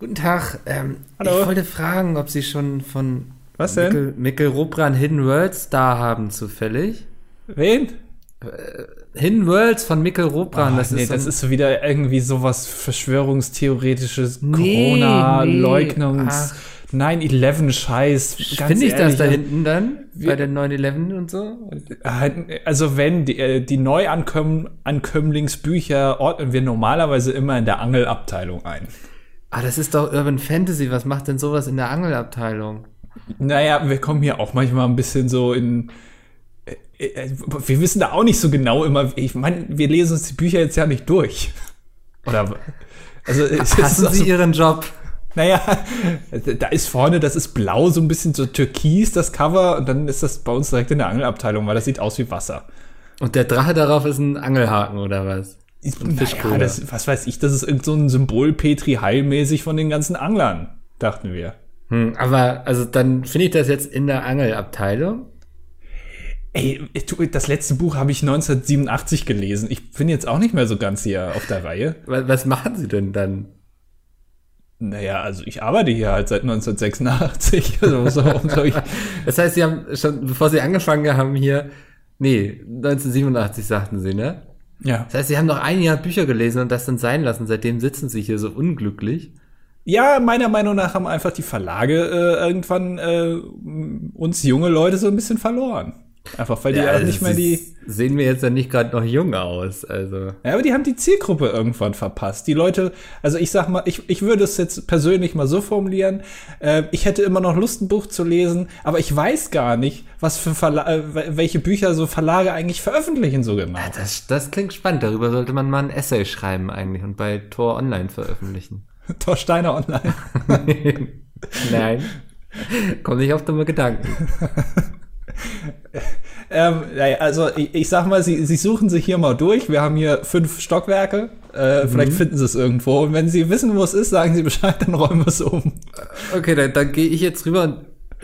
Guten Tag. Hallo. Ich wollte fragen, ob Sie schon von Mikkel Robrahn Hidden Worlds da haben, zufällig. Wen? Hidden Worlds von Mikkel Robrahn. Das ist so wieder irgendwie sowas Verschwörungstheoretisches, Corona-Leugnungs... Nee. 9-11-Scheiß. Finde ich das da hinten dann? Bei der 9-11 und so? Also wenn die Neuankömmlingsbücher ordnen wir normalerweise immer in der Angelabteilung ein. Ah, das ist doch Urban Fantasy. Was macht denn sowas in der Angelabteilung? Naja, wir kommen hier auch manchmal ein bisschen so in... Wir wissen da auch nicht so genau immer. Ich meine, wir lesen uns die Bücher jetzt ja nicht durch. Oder? Also passen Sie Ihren Job? Naja, da ist vorne, das ist blau, so ein bisschen so türkis, das Cover. Und dann ist das bei uns direkt in der Angelabteilung, weil das sieht aus wie Wasser. Und der Drache darauf ist ein Angelhaken, oder was? Naja, was weiß ich, das ist irgend so ein Symbol Petri Heil-mäßig von den ganzen Anglern, dachten wir. Aber, also dann finde ich das jetzt in der Angelabteilung. Ey, das letzte Buch habe ich 1987 gelesen. Ich bin jetzt auch nicht mehr so ganz hier auf der Reihe. Was machen Sie denn dann? Naja, also ich arbeite hier halt seit 1986. Also, das heißt, Sie haben schon, bevor Sie angefangen haben hier, 1987 sagten Sie, ne? Ja. Das heißt, Sie haben noch ein Jahr Bücher gelesen und das dann sein lassen. Seitdem sitzen Sie hier so unglücklich. Ja, meiner Meinung nach haben einfach die Verlage irgendwann uns junge Leute so ein bisschen verloren. Einfach, weil die ja, also nicht mehr die... Sehen wir jetzt ja nicht gerade noch jung aus, also... Ja, aber die haben die Zielgruppe irgendwann verpasst. Die Leute, also ich sag mal, ich würde es jetzt persönlich mal so formulieren, ich hätte immer noch Lust, ein Buch zu lesen, aber ich weiß gar nicht, was für welche Bücher so Verlage eigentlich veröffentlichen so genau. Ja, das klingt spannend, darüber sollte man mal ein Essay schreiben eigentlich und bei Tor Online veröffentlichen. Tor Steiner Online? Nein. Komm nicht auf dumme Gedanken. Also ich sag mal, sie suchen sich hier mal durch. Wir haben hier 5 Stockwerke. Vielleicht finden sie es irgendwo. Und wenn sie wissen, wo es ist, sagen sie Bescheid, dann räumen wir es um. Okay, dann gehe ich jetzt rüber. Und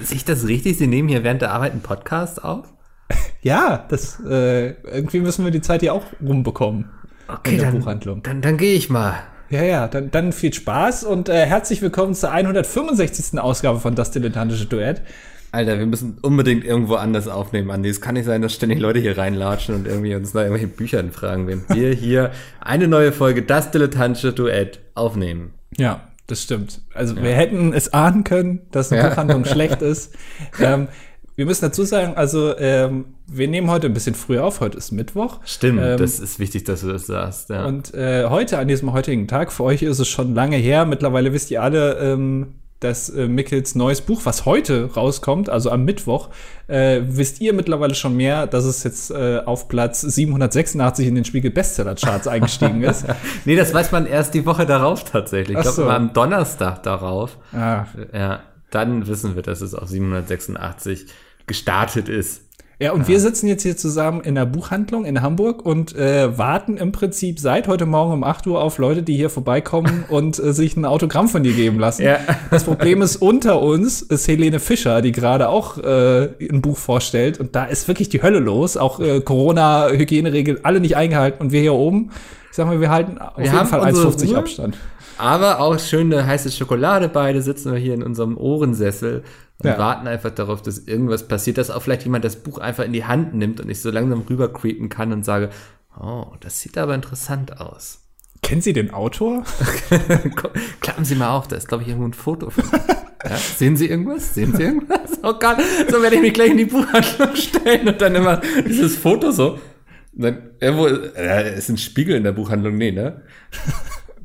sehe ich das richtig? Sie nehmen hier während der Arbeit einen Podcast auf? Ja, das irgendwie müssen wir die Zeit hier auch rumbekommen. Okay, in der Buchhandlung. Dann gehe ich mal. Ja, dann viel Spaß und herzlich willkommen zur 165. Ausgabe von Das Dilettantische Duett. Alter, wir müssen unbedingt irgendwo anders aufnehmen, Andi. Es kann nicht sein, dass ständig Leute hier reinlatschen und irgendwie uns nach irgendwelchen Büchern fragen, wenn wir hier eine neue Folge Das Dilettantische Duett aufnehmen. Ja, das stimmt. Also wir hätten es ahnen können, dass eine Buchhandlung schlecht ist. Wir müssen dazu sagen, also wir nehmen heute ein bisschen früher auf. Heute ist Mittwoch. Stimmt, das ist wichtig, dass du das sagst. Ja. Und heute, an diesem heutigen Tag, für euch ist es schon lange her. Mittlerweile wisst ihr alle, dass Mikkels neues Buch, was heute rauskommt, also am Mittwoch, wisst ihr mittlerweile schon mehr, dass es jetzt auf Platz 786 in den Spiegel-Bestseller-Charts eingestiegen ist. Nee, das weiß man erst die Woche darauf tatsächlich. Ich glaube, so. Am Donnerstag darauf. Ah. Ja, dann wissen wir, dass es auf 786 gestartet ist. Ja, und wir sitzen jetzt hier zusammen in der Buchhandlung in Hamburg und warten im Prinzip seit heute Morgen um 8 Uhr auf Leute, die hier vorbeikommen und sich ein Autogramm von dir geben lassen. Ja. Das Problem ist, unter uns ist Helene Fischer, die gerade auch ein Buch vorstellt. Und da ist wirklich die Hölle los. Auch Corona, Hygieneregeln, alle nicht eingehalten. Und wir hier oben, ich sag mal, wir halten auf jeden Fall 1,50 Abstand. Aber auch schöne heiße Schokolade, beide sitzen wir hier in unserem Ohrensessel und warten einfach darauf, dass irgendwas passiert, dass auch vielleicht jemand das Buch einfach in die Hand nimmt und ich so langsam rüber creepen kann und sage, oh, das sieht aber interessant aus. Kennen Sie den Autor? Klappen Sie mal auf, da ist, glaube ich, irgendwo ein Foto von. Ja? Sehen Sie irgendwas? Oh Gott, so werde ich mich gleich in die Buchhandlung stellen und dann immer dieses Foto so. Und dann irgendwo ist ein Spiegel in der Buchhandlung, nee, ne?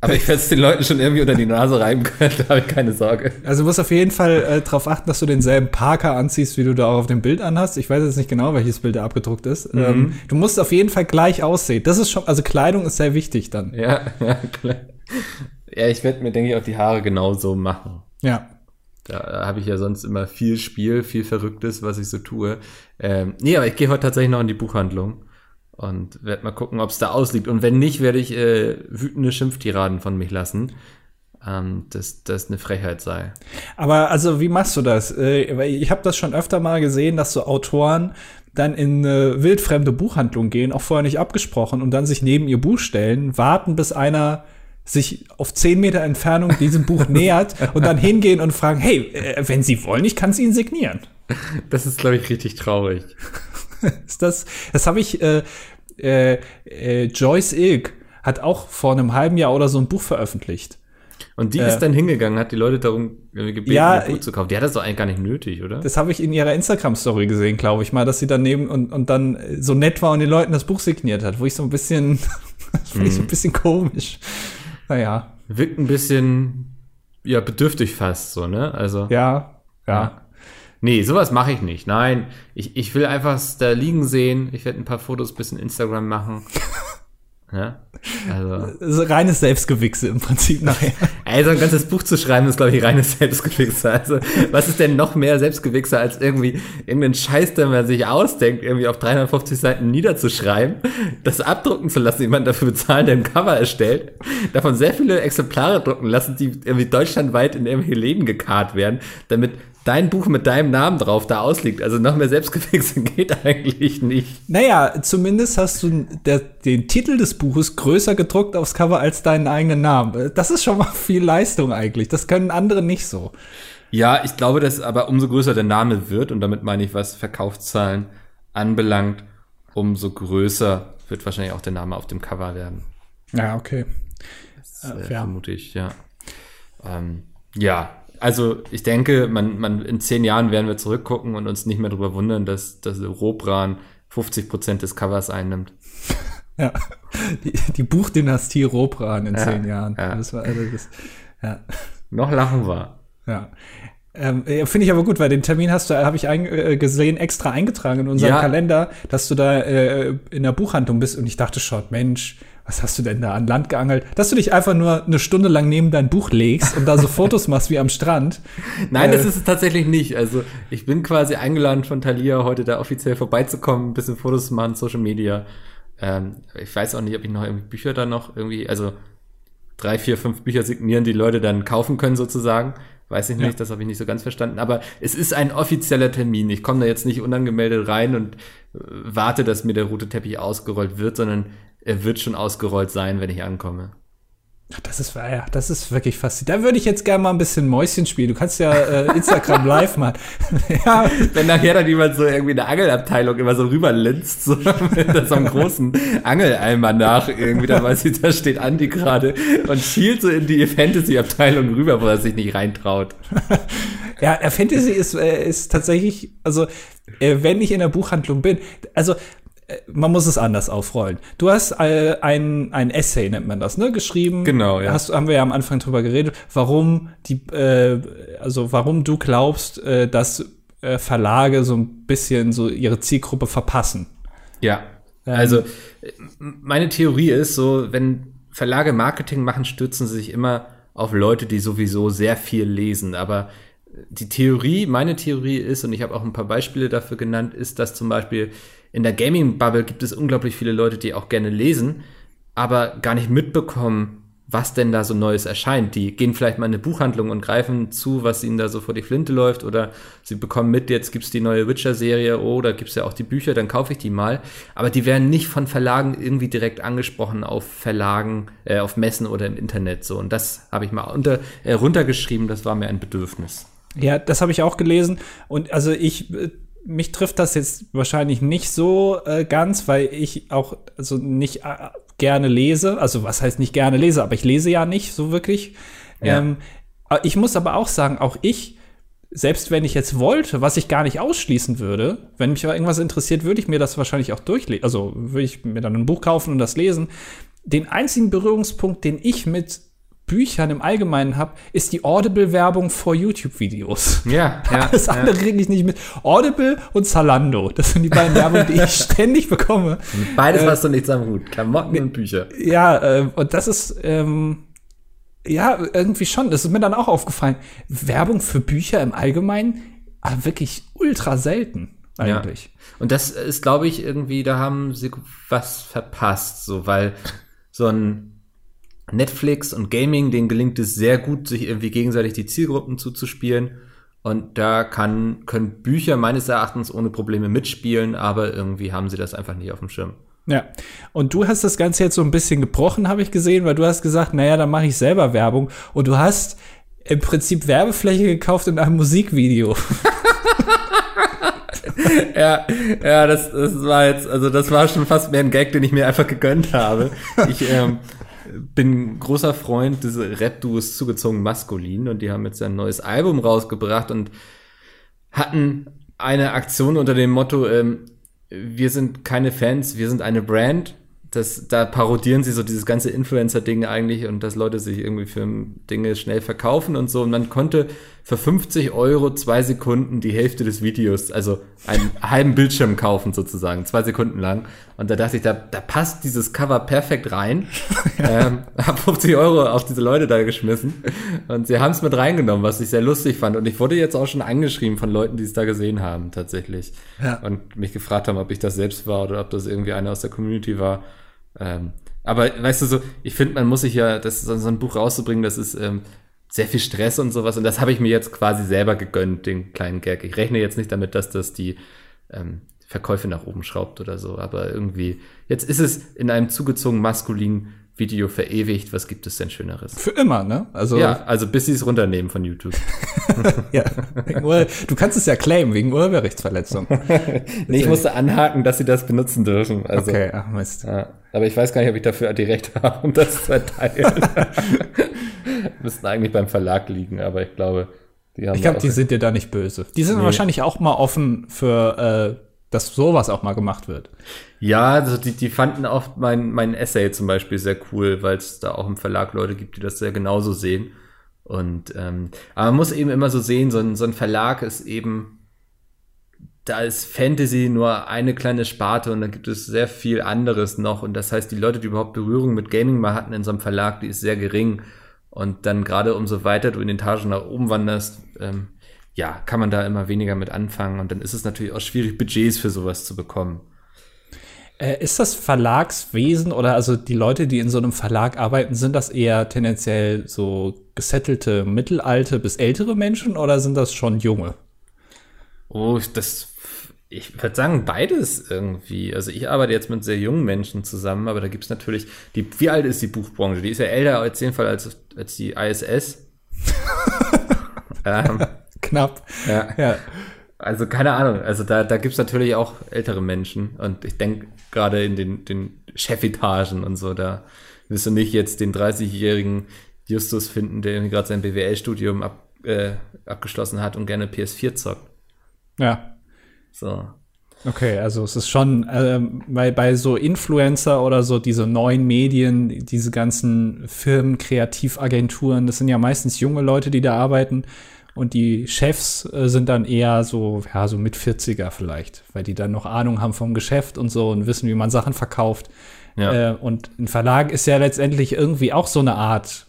Aber ich werde es den Leuten schon irgendwie unter die Nase reiben können, da habe ich keine Sorge. Also du musst auf jeden Fall darauf achten, dass du denselben Parker anziehst, wie du da auch auf dem Bild anhast. Ich weiß jetzt nicht genau, welches Bild da abgedruckt ist. Mhm. Du musst auf jeden Fall gleich aussehen. Das ist schon, also Kleidung ist sehr wichtig dann. Ja, klar. Ja, ich werde mir, denke ich, auch die Haare genauso machen. Ja. Da habe ich ja sonst immer viel Spiel, viel Verrücktes, was ich so tue. Aber ich gehe heute tatsächlich noch in die Buchhandlung. Und werde mal gucken, ob es da ausliegt. Und wenn nicht, werde ich wütende Schimpftiraden von mich lassen, dass das eine Frechheit sei. Aber also, wie machst du das? Ich habe das schon öfter mal gesehen, dass so Autoren dann in eine wildfremde Buchhandlung gehen, auch vorher nicht abgesprochen, und dann sich neben ihr Buch stellen, warten, bis einer sich auf 10 Meter Entfernung diesem Buch nähert und dann hingehen und fragen, hey, wenn Sie wollen, ich kann es Ihnen signieren. Das ist, glaube ich, richtig traurig. Das habe ich, Joyce Ilk hat auch vor einem halben Jahr oder so ein Buch veröffentlicht. Und die ist dann hingegangen, hat die Leute darum gebeten, ja, ein Buch zu kaufen. Die hat das doch eigentlich gar nicht nötig, oder? Das habe ich in ihrer Instagram-Story gesehen, glaube ich mal, dass sie daneben und dann so nett war und den Leuten das Buch signiert hat, wo ich so ein bisschen, fand ich so ein bisschen komisch. Naja. Wirkt ein bisschen, ja, bedürftig fast so, ne? Also. Ja. Nee, sowas mache ich nicht. Nein, ich will einfach da liegen sehen. Ich werde ein paar Fotos bis in Instagram machen. Ja, also reines Selbstgewichse im Prinzip nachher. Also ein ganzes Buch zu schreiben, ist, glaube ich, reines Selbstgewichse. Also was ist denn noch mehr Selbstgewichse, als irgendwie irgendeinen Scheiß, den man sich ausdenkt, irgendwie auf 350 Seiten niederzuschreiben, das abdrucken zu lassen, jemanden dafür bezahlen, der ein Cover erstellt, davon sehr viele Exemplare drucken lassen, die irgendwie deutschlandweit in irgendwelche Läden gekarrt werden, damit dein Buch mit deinem Namen drauf da ausliegt. Also noch mehr Selbstgewichse geht eigentlich nicht. Naja, zumindest hast du den Titel des Buches größer gedruckt aufs Cover als deinen eigenen Namen. Das ist schon mal viel Leistung eigentlich. Das können andere nicht so. Ja, ich glaube, dass aber umso größer der Name wird, und damit meine ich, was Verkaufszahlen anbelangt, umso größer wird wahrscheinlich auch der Name auf dem Cover werden. Ja, okay. Das ist vermutlich, ja. Ja. Also ich denke, man in 10 Jahren werden wir zurückgucken und uns nicht mehr darüber wundern, dass Robrahn 50% des Covers einnimmt. Ja, die Buchdynastie Robrahn in 10 Jahren. Ja. Das, noch lachen wir. Ja. Finde ich aber gut, weil den Termin habe ich gesehen, extra eingetragen in unseren Kalender, dass du da in der Buchhandlung bist, und ich dachte schon, Mensch, was hast du denn da an Land geangelt? Dass du dich einfach nur eine Stunde lang neben dein Buch legst und da so Fotos machst wie am Strand. Nein, das ist es tatsächlich nicht. Also ich bin quasi eingeladen von Thalia, heute da offiziell vorbeizukommen, ein bisschen Fotos zu machen, Social Media. Ich weiß auch nicht, ob ich noch irgendwie Bücher da noch irgendwie, also 3, 4, 5 Bücher signieren, die Leute dann kaufen können sozusagen. Weiß ich nicht, das habe ich nicht so ganz verstanden. Aber es ist ein offizieller Termin. Ich komme da jetzt nicht unangemeldet rein und warte, dass mir der rote Teppich ausgerollt wird, sondern er wird schon ausgerollt sein, wenn ich ankomme. Das ist wirklich faszinierend. Da würde ich jetzt gerne mal ein bisschen Mäuschen spielen. Du kannst ja Instagram live machen. Ja. Wenn nachher dann jemand so irgendwie in der Angelabteilung immer so rüberlinzt, so mit so einem großen Angeleimer nach, irgendwie, da weiß ich, da steht Andi gerade und schielt so in die Fantasy-Abteilung rüber, wo er sich nicht reintraut. Ja, Fantasy ist tatsächlich, also wenn ich in der Buchhandlung bin, also man muss es anders aufrollen. Du hast ein Essay, nennt man das, ne, geschrieben. Genau, ja. Haben wir ja am Anfang drüber geredet, warum warum du glaubst, dass Verlage so ein bisschen so ihre Zielgruppe verpassen. Ja. Also meine Theorie ist so, wenn Verlage Marketing machen, stürzen sie sich immer auf Leute, die sowieso sehr viel lesen, aber meine Theorie ist, und ich habe auch ein paar Beispiele dafür genannt, ist, dass zum Beispiel in der Gaming-Bubble gibt es unglaublich viele Leute, die auch gerne lesen, aber gar nicht mitbekommen, was denn da so Neues erscheint. Die gehen vielleicht mal in eine Buchhandlung und greifen zu, was ihnen da so vor die Flinte läuft, oder sie bekommen mit, jetzt gibt's die neue Witcher-Serie, da gibt's ja auch die Bücher, dann kaufe ich die mal. Aber die werden nicht von Verlagen irgendwie direkt angesprochen auf Verlagen, auf Messen oder im Internet so. Und das habe ich mal runtergeschrieben, das war mir ein Bedürfnis. Ja, das habe ich auch gelesen, und also mich trifft das jetzt wahrscheinlich nicht so ganz, weil ich auch also nicht gerne lese, also was heißt nicht gerne lese, aber ich lese ja nicht so wirklich. Ja. Ich muss aber auch sagen, auch ich, selbst wenn ich jetzt wollte, was ich gar nicht ausschließen würde, wenn mich aber irgendwas interessiert, würde ich mir das wahrscheinlich auch durchlesen, also würde ich mir dann ein Buch kaufen und das lesen. Den einzigen Berührungspunkt, den ich mit Büchern im Allgemeinen habe, ist die Audible-Werbung vor YouTube-Videos. Ja. Das andere kriege ich nicht mit. Audible und Zalando, das sind die beiden Werbungen, die ich ständig bekomme. Beides hast du nichts am Hut, Klamotten und Bücher. Ja, und das ist irgendwie schon, das ist mir dann auch aufgefallen, Werbung für Bücher im Allgemeinen, aber wirklich ultra selten eigentlich. Ja. Und das ist, glaube ich, irgendwie, da haben sie was verpasst, so, weil so ein Netflix und Gaming, denen gelingt es sehr gut, sich irgendwie gegenseitig die Zielgruppen zuzuspielen. Und da können Bücher meines Erachtens ohne Probleme mitspielen, aber irgendwie haben sie das einfach nicht auf dem Schirm. Ja, und du hast das Ganze jetzt so ein bisschen gebrochen, habe ich gesehen, weil du hast gesagt, naja, dann mache ich selber Werbung. Und du hast im Prinzip Werbefläche gekauft in einem Musikvideo. Ja, das war jetzt, also das war schon fast mehr ein Gag, den ich mir einfach gegönnt habe. Ich bin großer Freund des Rap-Duos zugezogen maskulin und die haben jetzt ein neues Album rausgebracht und hatten eine Aktion unter dem Motto, wir sind keine Fans, wir sind eine Brand. Da parodieren sie so dieses ganze Influencer-Ding eigentlich und dass Leute sich irgendwie für Dinge schnell verkaufen und so. Und man konnte für 50 € 2 Sekunden die Hälfte des Videos, also einen halben Bildschirm kaufen sozusagen, 2 Sekunden lang. Und da dachte ich, da passt dieses Cover perfekt rein. Ja. Hab 50 € auf diese Leute da geschmissen und sie haben es mit reingenommen, was ich sehr lustig fand. Und ich wurde jetzt auch schon angeschrieben von Leuten, die es da gesehen haben tatsächlich. Ja. Und mich gefragt haben, ob ich das selbst war oder ob das irgendwie einer aus der Community war. Aber weißt du so, ich finde, man muss sich ja, das so ein Buch rauszubringen, das ist sehr viel Stress und sowas und das habe ich mir jetzt quasi selber gegönnt, den kleinen Gag. Ich rechne jetzt nicht damit, dass das die Verkäufe nach oben schraubt oder so, aber irgendwie, jetzt ist es in einem zugezogen maskulinen Video verewigt, was gibt es denn Schöneres? Für immer, ne? Also ja, also bis sie es runternehmen von YouTube. Ja, du kannst es ja claimen, wegen Urheberrechtsverletzung. Nee, ich musste anhaken, dass sie das benutzen dürfen. Also, okay, ach Mist. Ja. Aber ich weiß gar nicht, ob ich dafür die Rechte habe, um das zu erteilen. Müssten eigentlich beim Verlag liegen, aber ich glaube, die haben... Ich glaube, die sind dir da nicht böse. Die sind wahrscheinlich auch mal offen für... dass sowas auch mal gemacht wird. Ja, also die fanden auch mein Essay zum Beispiel sehr cool, weil es da auch im Verlag Leute gibt, die das sehr genauso sehen. Und aber man muss eben immer so sehen, so ein Verlag ist eben, da ist Fantasy nur eine kleine Sparte und dann gibt es sehr viel anderes noch. Und das heißt, die Leute, die überhaupt Berührung mit Gaming mal hatten in so einem Verlag, die ist sehr gering. Und dann gerade umso weiter du in den Etagen nach oben wanderst, ja, kann man da immer weniger mit anfangen. Und dann ist es natürlich auch schwierig, Budgets für sowas zu bekommen. Ist das Verlagswesen oder also die Leute, die in so einem Verlag arbeiten, sind das eher tendenziell so gesettelte, mittelalte bis ältere Menschen oder sind das schon junge? Oh, ich würde sagen, beides irgendwie. Also ich arbeite jetzt mit sehr jungen Menschen zusammen, aber da gibt es natürlich, wie alt ist die Buchbranche? Die ist ja älter auf jeden Fall als die ISS. Knapp. Ja. Ja. Also keine Ahnung, also da gibt es natürlich auch ältere Menschen und ich denke gerade in den Chefetagen und so, da wirst du nicht jetzt den 30-jährigen Justus finden, der gerade sein BWL-Studium abgeschlossen hat und gerne PS4 zockt. Ja. So. Okay, also es ist schon, bei so Influencer oder so diese neuen Medien, diese ganzen Firmen, Kreativagenturen, das sind ja meistens junge Leute, die da arbeiten. Und die Chefs sind dann eher so, ja, so mit 40er vielleicht, weil die dann noch Ahnung haben vom Geschäft und so und wissen, wie man Sachen verkauft. Ja. Und ein Verlag ist ja letztendlich irgendwie auch so eine Art,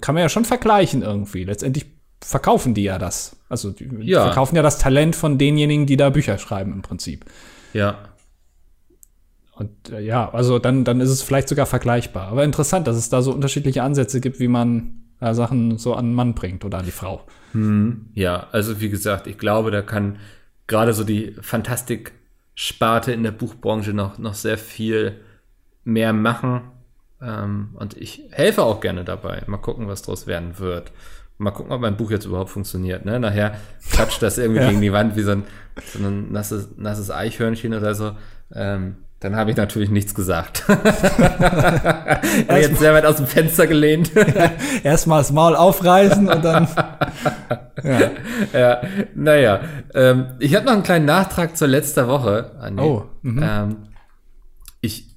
kann man ja schon vergleichen irgendwie. Letztendlich verkaufen die ja das. Also die verkaufen ja das Talent von denjenigen, die da Bücher schreiben im Prinzip. Ja. Und ja, also dann ist es vielleicht sogar vergleichbar. Aber interessant, dass es da so unterschiedliche Ansätze gibt, wie man Sachen so an den Mann bringt oder an die Frau. Ja, also wie gesagt, ich glaube, da kann gerade so die Fantastik-Sparte in der Buchbranche noch sehr viel mehr machen. Und ich helfe auch gerne dabei. Mal gucken, was draus werden wird. Mal gucken, ob mein Buch jetzt überhaupt funktioniert. Ne? Nachher klatscht das irgendwie gegen die Wand wie so ein nasses Eichhörnchen oder so. Dann habe ich natürlich nichts gesagt. Ich habe jetzt sehr weit aus dem Fenster gelehnt. Ja, erstmal das Maul aufreißen und dann. Ja. Ja, naja. Ich habe noch einen kleinen Nachtrag zur letzten Woche. Anni. Oh. Mhm.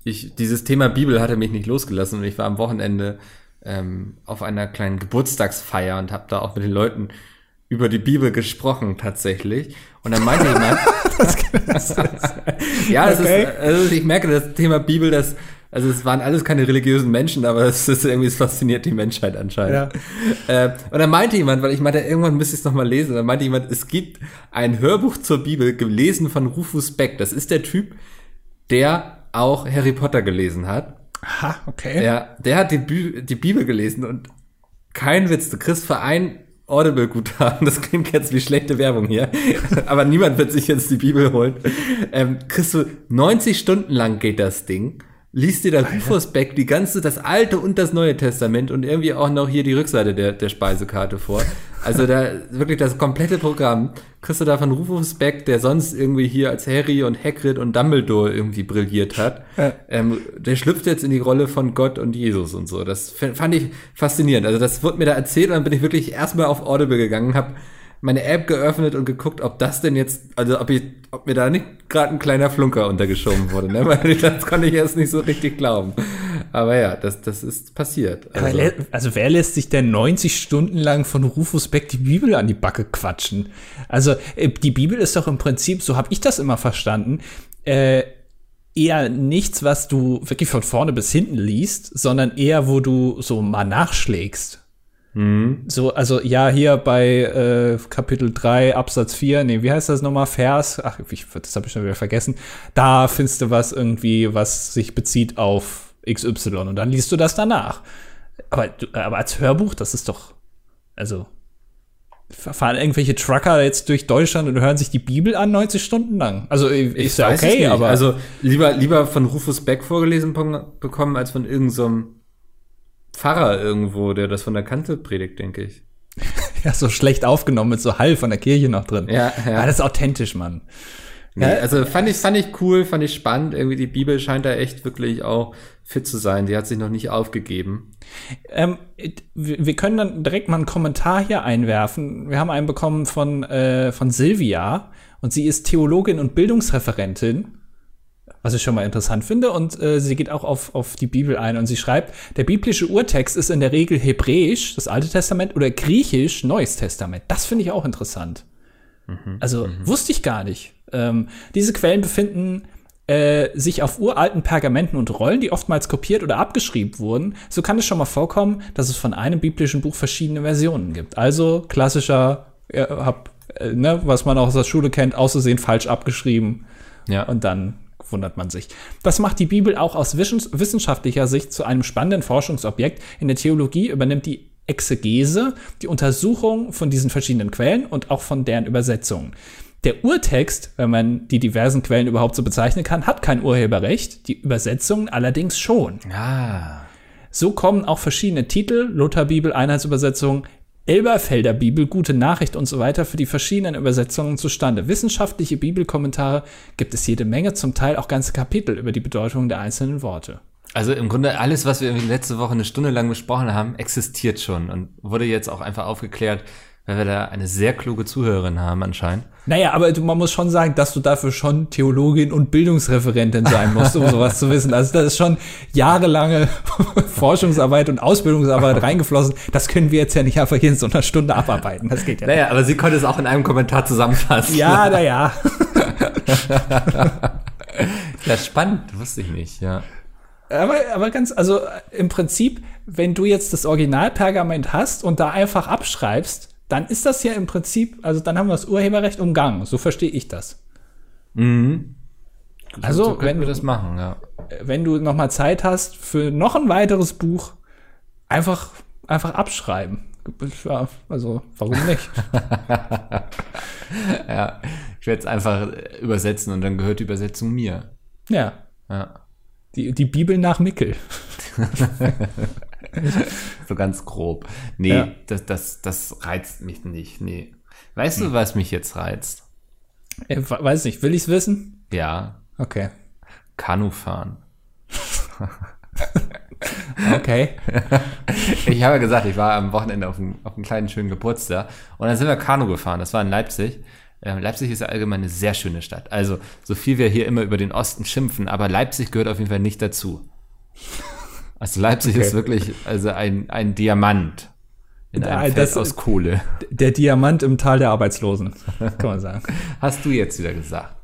Dieses Thema Bibel hatte mich nicht losgelassen und ich war am Wochenende auf einer kleinen Geburtstagsfeier und habe da auch mit den Leuten über die Bibel gesprochen tatsächlich. Und dann meinte jemand, ja, das okay. Also ich merke das Thema Bibel, also es waren alles keine religiösen Menschen, aber es fasziniert die Menschheit anscheinend. Ja. Und dann meinte jemand, weil ich meinte, irgendwann müsste ich es nochmal lesen, dann meinte jemand, es gibt ein Hörbuch zur Bibel, gelesen von Rufus Beck. Das ist der Typ, der auch Harry Potter gelesen hat. Aha, okay. Der hat die Bibel gelesen und kein Witz, du kriegst für ein Audible-Guthaben, das klingt jetzt wie schlechte Werbung hier, aber niemand wird sich jetzt die Bibel holen, kriegst du 90 Stunden lang geht das Ding, liest dir da Rufus Beck die ganze, das Alte und das Neue Testament und irgendwie auch noch hier die Rückseite der Speisekarte vor. Also da wirklich das komplette Programm kriegst du da von Rufus Beck, der sonst irgendwie hier als Harry und Hagrid und Dumbledore irgendwie brilliert hat. Ja. Der schlüpft jetzt in die Rolle von Gott und Jesus und so. Das fand ich faszinierend. Also das wurde mir da erzählt und dann bin ich wirklich erstmal auf Audible gegangen, habe meine App geöffnet und geguckt, ob das denn jetzt, also ob mir da nicht gerade ein kleiner Flunker untergeschoben wurde, ne? Weil das konnte ich erst nicht so richtig glauben. Aber ja, das ist passiert. Also wer lässt sich denn 90 Stunden lang von Rufus Beck die Bibel an die Backe quatschen? Also die Bibel ist doch im Prinzip, so habe ich das immer verstanden, eher nichts, was du wirklich von vorne bis hinten liest, sondern eher, wo du so mal nachschlägst. Mhm. So, also ja, hier bei Kapitel 3, Absatz 4, nee, wie heißt das nochmal, Vers, ach, das habe ich schon wieder vergessen, da findest du was irgendwie, was sich bezieht auf XY und dann liest du das danach. Aber als Hörbuch, das ist doch, also fahren irgendwelche Trucker jetzt durch Deutschland und hören sich die Bibel an 90 Stunden lang. Also ist ja okay, aber also lieber von Rufus Beck vorgelesen bekommen, als von irgendeinem Pfarrer irgendwo, der das von der Kanzel predigt, denke ich. Ja, so schlecht aufgenommen mit so Hall von der Kirche noch drin. Ja. Aber das ist authentisch, Mann. Nee, ja. Also fand ich cool, fand ich spannend. Irgendwie die Bibel scheint da echt wirklich auch fit zu sein. Die hat sich noch nicht aufgegeben. Wir können dann direkt mal einen Kommentar hier einwerfen. Wir haben einen bekommen von Silvia und sie ist Theologin und Bildungsreferentin. Was ich schon mal interessant finde. Und sie geht auch auf die Bibel ein und sie schreibt, der biblische Urtext ist in der Regel Hebräisch, das Alte Testament, oder Griechisch, Neues Testament. Das finde ich auch interessant. Mhm. Also wusste ich gar nicht. Diese Quellen befinden sich auf uralten Pergamenten und Rollen, die oftmals kopiert oder abgeschrieben wurden. So kann es schon mal vorkommen, dass es von einem biblischen Buch verschiedene Versionen gibt. Also klassischer, was man auch aus der Schule kennt, aus Versehen falsch abgeschrieben. Ja. Und dann wundert man sich. Das macht die Bibel auch aus wissenschaftlicher Sicht zu einem spannenden Forschungsobjekt. In der Theologie übernimmt die Exegese die Untersuchung von diesen verschiedenen Quellen und auch von deren Übersetzungen. Der Urtext, wenn man die diversen Quellen überhaupt so bezeichnen kann, hat kein Urheberrecht, die Übersetzungen allerdings schon. Ah. So kommen auch verschiedene Titel, Lutherbibel, Einheitsübersetzung, Elberfelder Bibel, Gute Nachricht und so weiter für die verschiedenen Übersetzungen zustande. Wissenschaftliche Bibelkommentare gibt es jede Menge, zum Teil auch ganze Kapitel über die Bedeutung der einzelnen Worte. Also im Grunde alles, was wir letzte Woche eine Stunde lang besprochen haben, existiert schon und wurde jetzt auch einfach aufgeklärt, weil wir da eine sehr kluge Zuhörerin haben anscheinend. Naja, aber man muss schon sagen, dass du dafür schon Theologin und Bildungsreferentin sein musst, um sowas zu wissen. Also das ist schon jahrelange Forschungsarbeit und Ausbildungsarbeit reingeflossen. Das können wir jetzt ja nicht einfach hier in so einer Stunde abarbeiten. Das geht ja nicht. Naja, aber sie konnte es auch in einem Kommentar zusammenfassen. Ja, naja. Ja, spannend, wusste ich nicht, ja. Aber ganz, also im Prinzip, wenn du jetzt das Originalpergament hast und da einfach abschreibst, dann ist das ja im Prinzip, also dann haben wir das Urheberrecht umgangen. So verstehe ich das. Mhm. Also, so wenn wir das machen, ja. Wenn du nochmal Zeit hast für noch ein weiteres Buch, einfach abschreiben. Ja, also, warum nicht? Ja, ich werde es einfach übersetzen und dann gehört die Übersetzung mir. Ja. Die Bibel nach Mikkel. So ganz grob. Nee, ja. Das reizt mich nicht. Nee. Weißt du, was mich jetzt reizt? Weiß nicht. Will ich's wissen? Ja. Okay. Kanufahren. Okay. Ich habe ja gesagt, ich war am Wochenende auf einem kleinen schönen Geburtstag und dann sind wir Kanu gefahren. Das war in Leipzig. Leipzig ist ja allgemein eine sehr schöne Stadt. Also, so viel wir hier immer über den Osten schimpfen, aber Leipzig gehört auf jeden Fall nicht dazu. Also Leipzig ist wirklich also ein Diamant in einem Feld aus Kohle. Der Diamant im Tal der Arbeitslosen, kann man sagen. Hast du jetzt wieder gesagt.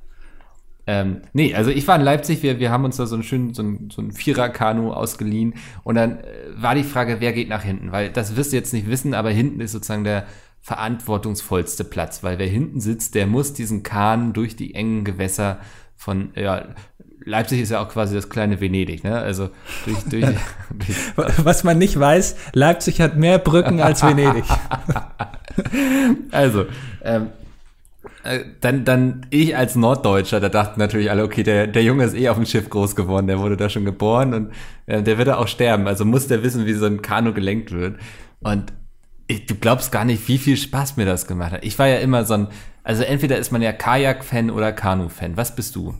Nee, also ich war in Leipzig, wir haben uns da so ein Vierer-Kanu ausgeliehen und dann war die Frage, wer geht nach hinten? Weil das wirst du jetzt nicht wissen, aber hinten ist sozusagen der verantwortungsvollste Platz, weil wer hinten sitzt, der muss diesen Kahn durch die engen Gewässer von, ja, Leipzig ist ja auch quasi das kleine Venedig, ne? Also durch was man nicht weiß, Leipzig hat mehr Brücken als Venedig. Also, dann ich als Norddeutscher, da dachten natürlich alle, okay, der Junge ist eh auf dem Schiff groß geworden, der wurde da schon geboren und der wird da auch sterben, also muss der wissen, wie so ein Kanu gelenkt wird. Und du glaubst gar nicht, wie viel Spaß mir das gemacht hat. Ich war ja immer so ein, also entweder ist man ja Kajak-Fan oder Kanu-Fan. Was bist du?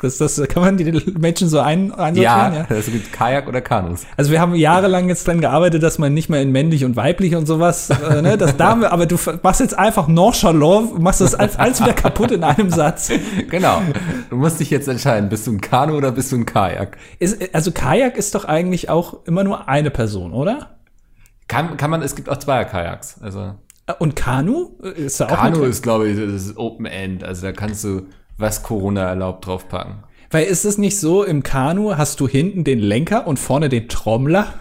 Das kann man die Menschen so einsortieren? Ja, es gibt Kajak oder Kanus. Also wir haben jahrelang jetzt dran gearbeitet, dass man nicht mehr in männlich und weiblich und sowas, ne, das da haben wir, aber du machst jetzt einfach nonchalant, machst das alles wieder kaputt in einem Satz. Genau. Du musst dich jetzt entscheiden, bist du ein Kanu oder bist du ein Kajak? Also Kajak ist doch eigentlich auch immer nur eine Person, oder? Kann man, es gibt auch Zweier-Kajaks, also. Und Kanu? Ist da auch Kanu ist, glaube ich, das ist Open End, also da kannst du was Corona erlaubt, draufpacken. Weil ist es nicht so, im Kanu hast du hinten den Lenker und vorne den Trommler?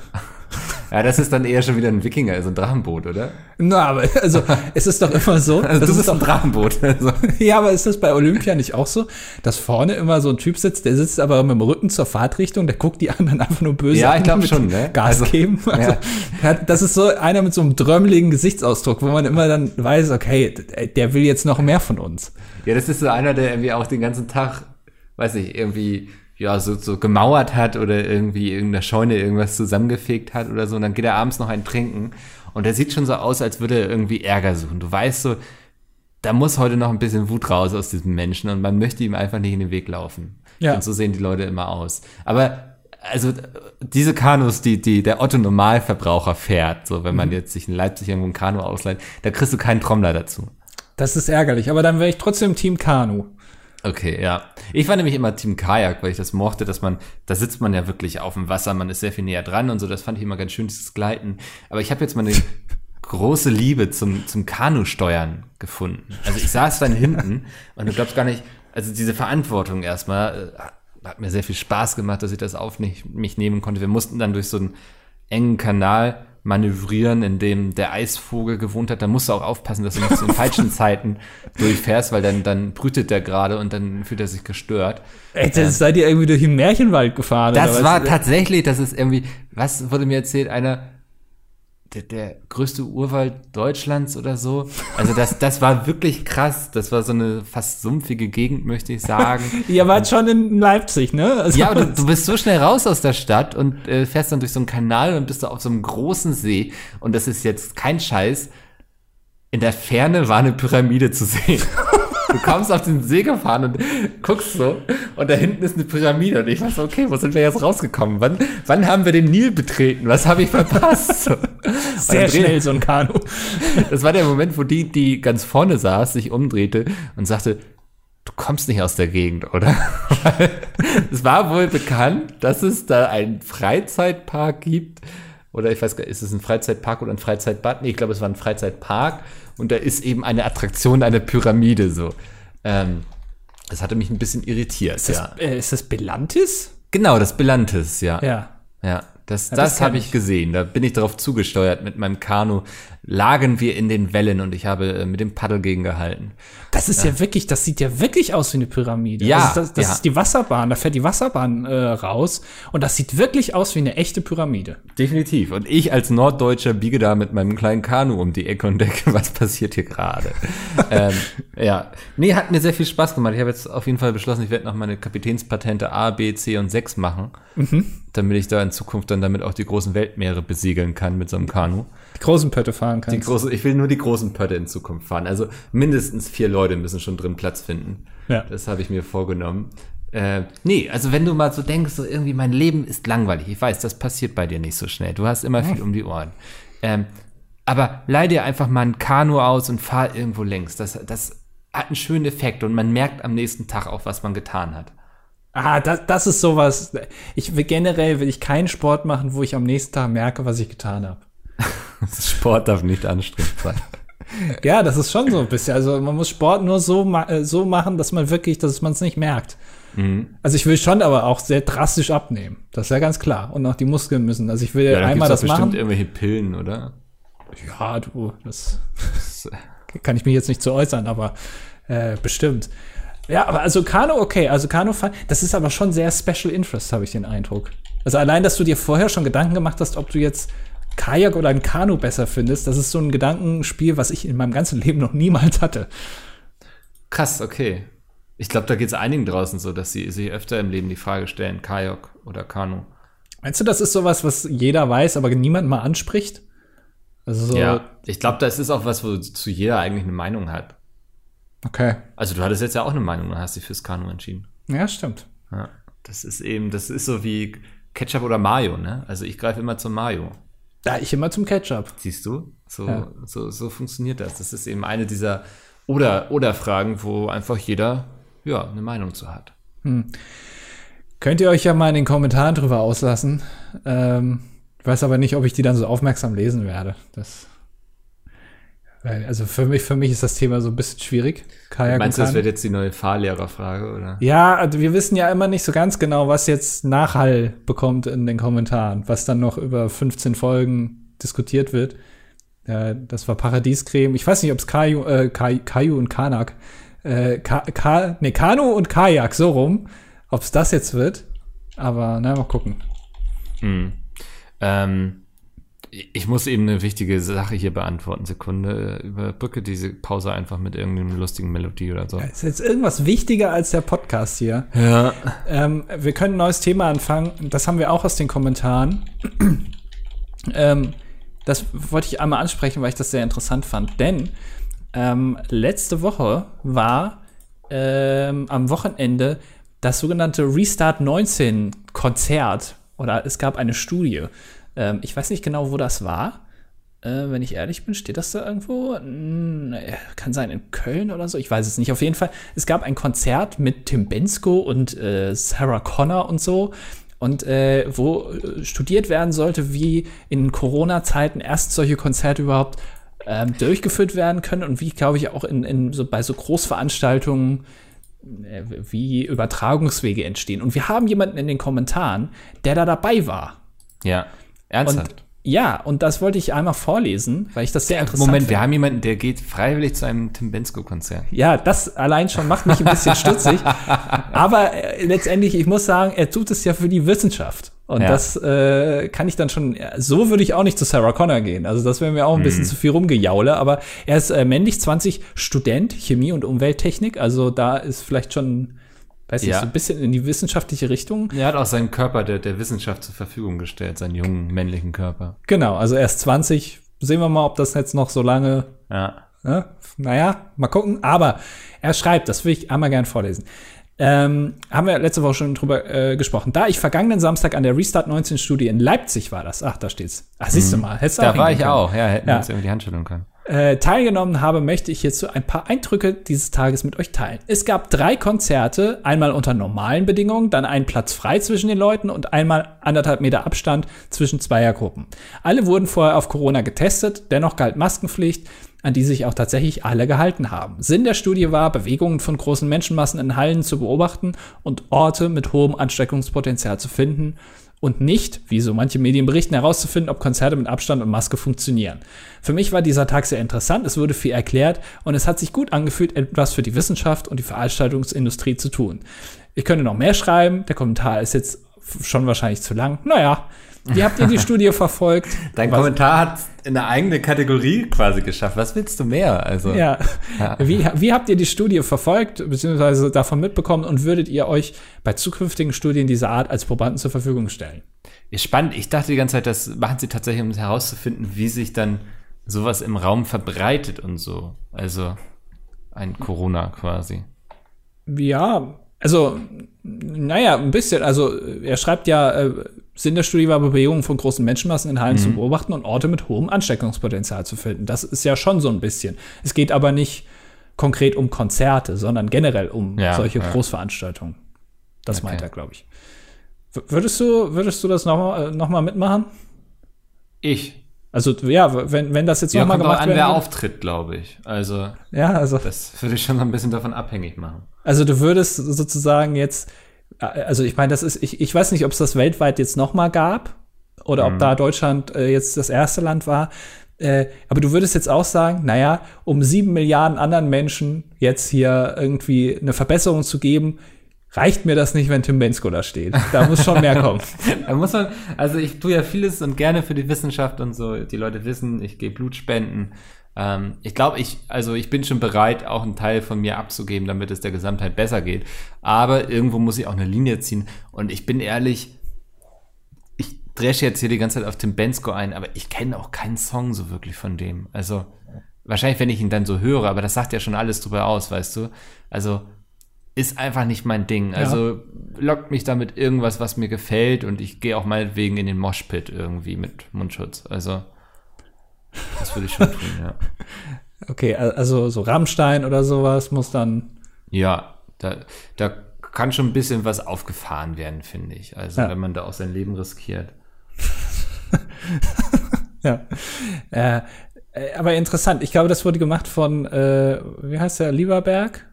Ja, das ist dann eher schon wieder ein Wikinger, also ein Drachenboot, oder? Na, aber also es ist doch immer so. Also das ist doch ein Drachenboot. Also. Ja, aber ist das bei Olympia nicht auch so, dass vorne immer so ein Typ sitzt, der sitzt aber mit dem Rücken zur Fahrtrichtung, der guckt die anderen einfach nur böse an. Ja, ich glaube schon, ne? Gas geben. Also, ja. Das ist so einer mit so einem drömmeligen Gesichtsausdruck, wo man immer dann weiß, okay, der will jetzt noch mehr von uns. Ja, das ist so einer, der irgendwie auch den ganzen Tag, weiß nicht, irgendwie ja, so gemauert hat oder irgendwie in der Scheune irgendwas zusammengefegt hat oder so. Und dann geht er abends noch einen trinken. Und der sieht schon so aus, als würde er irgendwie Ärger suchen. Du weißt so, da muss heute noch ein bisschen Wut raus aus diesem Menschen. Und man möchte ihm einfach nicht in den Weg laufen. Ja. Und so sehen die Leute immer aus. Aber also diese Kanus, die der Otto-Normalverbraucher fährt, so wenn man jetzt sich in Leipzig irgendwo ein Kanu ausleiht, da kriegst du keinen Trommler dazu. Das ist ärgerlich. Aber dann wäre ich trotzdem Team Kanu. Okay, ja. Ich war nämlich immer Team Kajak, weil ich das mochte, dass man, da sitzt man ja wirklich auf dem Wasser, man ist sehr viel näher dran und so, das fand ich immer ganz schön, dieses Gleiten. Aber ich habe jetzt mal eine große Liebe zum Kanusteuern gefunden. Also ich saß dann hinten und du glaubst gar nicht, also diese Verantwortung erstmal, hat mir sehr viel Spaß gemacht, dass ich das auf mich nehmen konnte. Wir mussten dann durch so einen engen Kanal manövrieren, in dem der Eisvogel gewohnt hat, da musst du auch aufpassen, dass du nicht zu den falschen Zeiten durchfährst, weil dann brütet der gerade und dann fühlt er sich gestört. Ey, das seid ihr irgendwie durch den Märchenwald gefahren? Das oder war tatsächlich, das ist irgendwie, was wurde mir erzählt, einer der größte Urwald Deutschlands oder so. Also das war wirklich krass. Das war so eine fast sumpfige Gegend, möchte ich sagen. Ihr wart schon in Leipzig, ne? Also ja, aber du bist so schnell raus aus der Stadt und fährst dann durch so einen Kanal und bist da auf so einem großen See. Und das ist jetzt kein Scheiß. In der Ferne war eine Pyramide zu sehen. Du kommst auf den See gefahren und guckst so und da hinten ist eine Pyramide und ich war so, okay, wo sind wir jetzt rausgekommen? Wann haben wir den Nil betreten? Was habe ich verpasst? Sehr schnell so ein Kanu. Das war der Moment, wo die ganz vorne saß, sich umdrehte und sagte, du kommst nicht aus der Gegend, oder? Weil es war wohl bekannt, dass es da einen Freizeitpark gibt. Oder ich weiß gar nicht, ist es ein Freizeitpark oder ein Freizeitbad? Nee, ich glaube, es war ein Freizeitpark. Und da ist eben eine Attraktion, eine Pyramide so. Das hatte mich ein bisschen irritiert. Ist das, ja. Ist das Belantis? Genau, das Belantis, ja. Ja. Das habe ich gesehen. Da bin ich darauf zugesteuert mit meinem Kanu. Lagen wir in den Wellen und ich habe mit dem Paddel gegengehalten. Das ist ja wirklich, das sieht ja wirklich aus wie eine Pyramide. Ja, das ist die Wasserbahn. Da fährt die Wasserbahn raus und das sieht wirklich aus wie eine echte Pyramide. Definitiv. Und ich als Norddeutscher biege da mit meinem kleinen Kanu um die Ecke und denke, was passiert hier gerade? Ja. Nee, hat mir sehr viel Spaß gemacht. Ich habe jetzt auf jeden Fall beschlossen, ich werde noch meine Kapitänspatente A, B, C und 6 machen. Mhm. Damit ich da in Zukunft dann damit auch die großen Weltmeere besiegeln kann mit so einem Kanu. Die großen Pötte fahren kannst. Ich will nur die großen Pötte in Zukunft fahren. Also mindestens 4 Leute müssen schon drin Platz finden. Ja. Das habe ich mir vorgenommen. Nee, also wenn du mal so denkst, so irgendwie mein Leben ist langweilig. Ich weiß, das passiert bei dir nicht so schnell. Du hast immer viel um die Ohren. Aber leih dir einfach mal ein Kanu aus und fahr irgendwo längs. Das hat einen schönen Effekt und man merkt am nächsten Tag auch, was man getan hat. Ah, das ist sowas. Generell will ich keinen Sport machen, wo ich am nächsten Tag merke, was ich getan habe. Sport darf nicht anstrengend sein. Ja, das ist schon so ein bisschen. Also man muss Sport nur so machen, dass man wirklich, dass man es nicht merkt. Mhm. Also ich will schon aber auch sehr drastisch abnehmen. Das ist ja ganz klar. Und auch die Muskeln müssen. Also ich will ja, einmal das machen. Bestimmt irgendwelche Pillen, oder? Ja, du, das kann ich mich jetzt nicht zu äußern, aber bestimmt. Ja, aber also Kanu, okay, also Kanufahren, das ist aber schon sehr Special Interest, habe ich den Eindruck. Also allein, dass du dir vorher schon Gedanken gemacht hast, ob du jetzt Kajak oder ein Kanu besser findest, das ist so ein Gedankenspiel, was ich in meinem ganzen Leben noch niemals hatte. Krass, okay. Ich glaube, da geht es einigen draußen so, dass sie sich öfter im Leben die Frage stellen, Kajak oder Kanu. Meinst du, das ist sowas, was jeder weiß, aber niemand mal anspricht? Also so ja, ich glaube, das ist auch was, wozu jeder eigentlich eine Meinung hat. Okay. Also du hattest jetzt ja auch eine Meinung und hast dich fürs Kanu entschieden. Ja, stimmt. Ja, das ist so wie Ketchup oder Mayo, ne? Also ich greife immer zum Mayo. Ja, ich immer zum Ketchup. Siehst du? So, ja. so funktioniert das. Das ist eben eine dieser Oder-Fragen, wo einfach jeder ja eine Meinung zu hat. Könnt ihr euch ja mal in den Kommentaren drüber auslassen. Ich weiß aber nicht, ob ich die dann so aufmerksam lesen werde. Also für mich ist das Thema so ein bisschen schwierig. Kajak. Meinst du, das wird jetzt die neue Fahrlehrerfrage, oder? Ja, also wir wissen ja immer nicht so ganz genau, was jetzt Nachhall bekommt in den Kommentaren, was dann noch über 15 Folgen diskutiert wird. Das war Paradiescreme. Ich weiß nicht, ob es Kaju und Kanak, Kanu und Kajak, so rum, ob es das jetzt wird. Aber na, mal gucken. Ich muss eben eine wichtige Sache hier beantworten. Sekunde, überbrücke diese Pause einfach mit irgendeiner lustigen Melodie oder so. Ja, ist jetzt irgendwas wichtiger als der Podcast hier. Ja. Wir können ein neues Thema anfangen. Das haben wir auch aus den Kommentaren. Das wollte ich einmal ansprechen, weil ich das sehr interessant fand. Denn letzte Woche war am Wochenende das sogenannte Restart 19 Konzert. Oder es gab eine Studie. Ich weiß nicht genau, wo das war. Wenn ich ehrlich bin, steht das da irgendwo? Kann sein, in Köln oder so. Ich weiß es nicht. Auf jeden Fall, es gab ein Konzert mit Tim Bendzko und Sarah Connor und so. Und wo studiert werden sollte, wie in Corona-Zeiten erst solche Konzerte überhaupt durchgeführt werden können. Und wie, glaube ich, auch bei so Großveranstaltungen wie Übertragungswege entstehen. Und wir haben jemanden in den Kommentaren, der da dabei war. Ja, ernsthaft? Und das wollte ich einmal vorlesen, weil ich das sehr interessant finde. Moment, wir haben jemanden, der geht freiwillig zu einem Tim Bendzko-Konzert. Ja, das allein schon macht mich ein bisschen stutzig. Aber letztendlich, ich muss sagen, er tut es ja für die Wissenschaft. Und das kann ich dann schon, so würde ich auch nicht zu Sarah Connor gehen. Also das wäre mir auch ein bisschen zu viel rumgejaule. Aber er ist männlich, 20, Student, Chemie und Umwelttechnik. Also da ist vielleicht schon, weiß ich, so ein bisschen in die wissenschaftliche Richtung. Er hat auch seinen Körper der Wissenschaft zur Verfügung gestellt, seinen jungen, männlichen Körper. Genau, also erst 20. Sehen wir mal, ob das jetzt noch so lange naja, mal gucken. Aber er schreibt, das will ich einmal gern vorlesen. Haben wir letzte Woche schon drüber gesprochen. Da ich vergangenen Samstag an der Restart 19 Studie in Leipzig war, das, ach, da steht's. Ach, siehst du mal. Da war ich können. Auch, ja, hätten wir uns irgendwie die Hand schütteln können. Teilgenommen habe, möchte ich hierzu ein paar Eindrücke dieses Tages mit euch teilen. Es gab 3 Konzerte, einmal unter normalen Bedingungen, dann einen Platz frei zwischen den Leuten und einmal 1,5 Meter Abstand zwischen 2er Gruppen. Alle wurden vorher auf Corona getestet, dennoch galt Maskenpflicht, an die sich auch tatsächlich alle gehalten haben. Sinn der Studie war, Bewegungen von großen Menschenmassen in Hallen zu beobachten und Orte mit hohem Ansteckungspotenzial zu finden und nicht, wie so manche Medien berichten, herauszufinden, ob Konzerte mit Abstand und Maske funktionieren. Für mich war dieser Tag sehr interessant, es wurde viel erklärt und es hat sich gut angefühlt, etwas für die Wissenschaft und die Veranstaltungsindustrie zu tun. Ich könnte noch mehr schreiben, der Kommentar ist jetzt schon wahrscheinlich zu lang. Naja, wie habt ihr die Studie verfolgt? Dein Kommentar hat eine eigene Kategorie quasi geschafft. Was willst du mehr? Also, ja. Wie habt ihr die Studie verfolgt, beziehungsweise davon mitbekommen und würdet ihr euch bei zukünftigen Studien dieser Art als Probanden zur Verfügung stellen? Ist spannend. Ich dachte die ganze Zeit, das machen sie tatsächlich, um herauszufinden, wie sich dann sowas im Raum verbreitet und so. Also ein Corona quasi. Ja, also naja, ein bisschen. Also er schreibt ja, Sinn der Studie war, Bewegungen von großen Menschenmassen in Hallen zu beobachten und Orte mit hohem Ansteckungspotenzial zu finden. Das ist ja schon so ein bisschen. Es geht aber nicht konkret um Konzerte, sondern generell um solche Großveranstaltungen. Das meint er, glaube ich. Würdest du das noch mal mitmachen? Ich? Also, ja, wenn das jetzt noch mal gemacht wird. Ja, kommt auch an, wer auftritt, glaube ich. Also, ja, also, das würde ich schon mal ein bisschen davon abhängig machen. Also, du würdest sozusagen jetzt, also ich meine, das ist, ich weiß nicht, ob es das weltweit jetzt nochmal gab oder ob da Deutschland jetzt das erste Land war. Aber du würdest jetzt auch sagen, naja, um 7 Milliarden anderen Menschen jetzt hier irgendwie eine Verbesserung zu geben, reicht mir das nicht, wenn Tim Bendzko da steht. Da muss schon mehr kommen. Also ich tue ja vieles und gerne für die Wissenschaft und so. Die Leute wissen, ich gehe Blut spenden. Ich glaube, ich bin schon bereit, auch einen Teil von mir abzugeben, damit es der Gesamtheit besser geht. Aber irgendwo muss ich auch eine Linie ziehen. Und ich bin ehrlich, ich dresche jetzt hier die ganze Zeit auf Tim Bendzko ein, aber ich kenne auch keinen Song so wirklich von dem. Also wahrscheinlich, wenn ich ihn dann so höre, aber das sagt ja schon alles drüber aus, weißt du. Also ist einfach nicht mein Ding. Also ja. Lockt mich damit irgendwas, was mir gefällt, und ich gehe auch meinetwegen in den Moshpit irgendwie mit Mundschutz. Also das würde ich schon tun, ja. Okay, also so Rammstein oder sowas muss dann... Ja, da kann schon ein bisschen was aufgefahren werden, finde ich. Also ja, wenn man da auch sein Leben riskiert. Ja. Aber interessant. Ich glaube, das wurde gemacht von, wie heißt der, Lieberberg?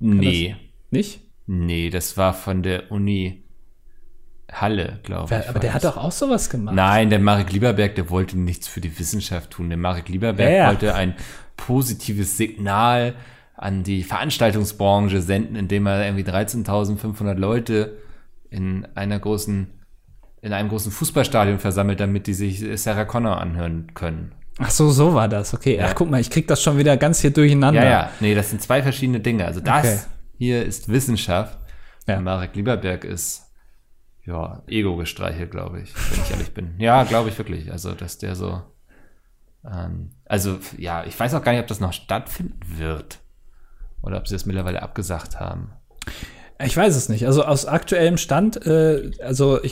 Kann nee. Nicht? Nee, das war von der Uni Halle, glaube ich. Aber der hat doch auch sowas gemacht. Nein, der Marek Lieberberg, der wollte nichts für die Wissenschaft tun. Der Marek Lieberberg wollte ein positives Signal an die Veranstaltungsbranche senden, indem er irgendwie 13.500 Leute in einem großen Fußballstadion versammelt, damit die sich Sarah Connor anhören können. Ach so war das, okay. Ja. Ach, guck mal, ich krieg das schon wieder ganz hier durcheinander. Ja, nee, das sind zwei verschiedene Dinge. Also das hier ist Wissenschaft. Ja. Marek Lieberberg ist, ja, Ego gestreichelt, glaube ich, wenn ich ehrlich bin. Ja, glaube ich wirklich. Also, dass der so, ich weiß auch gar nicht, ob das noch stattfinden wird. Oder ob sie das mittlerweile abgesagt haben. Ich weiß es nicht. Also aus aktuellem Stand, ich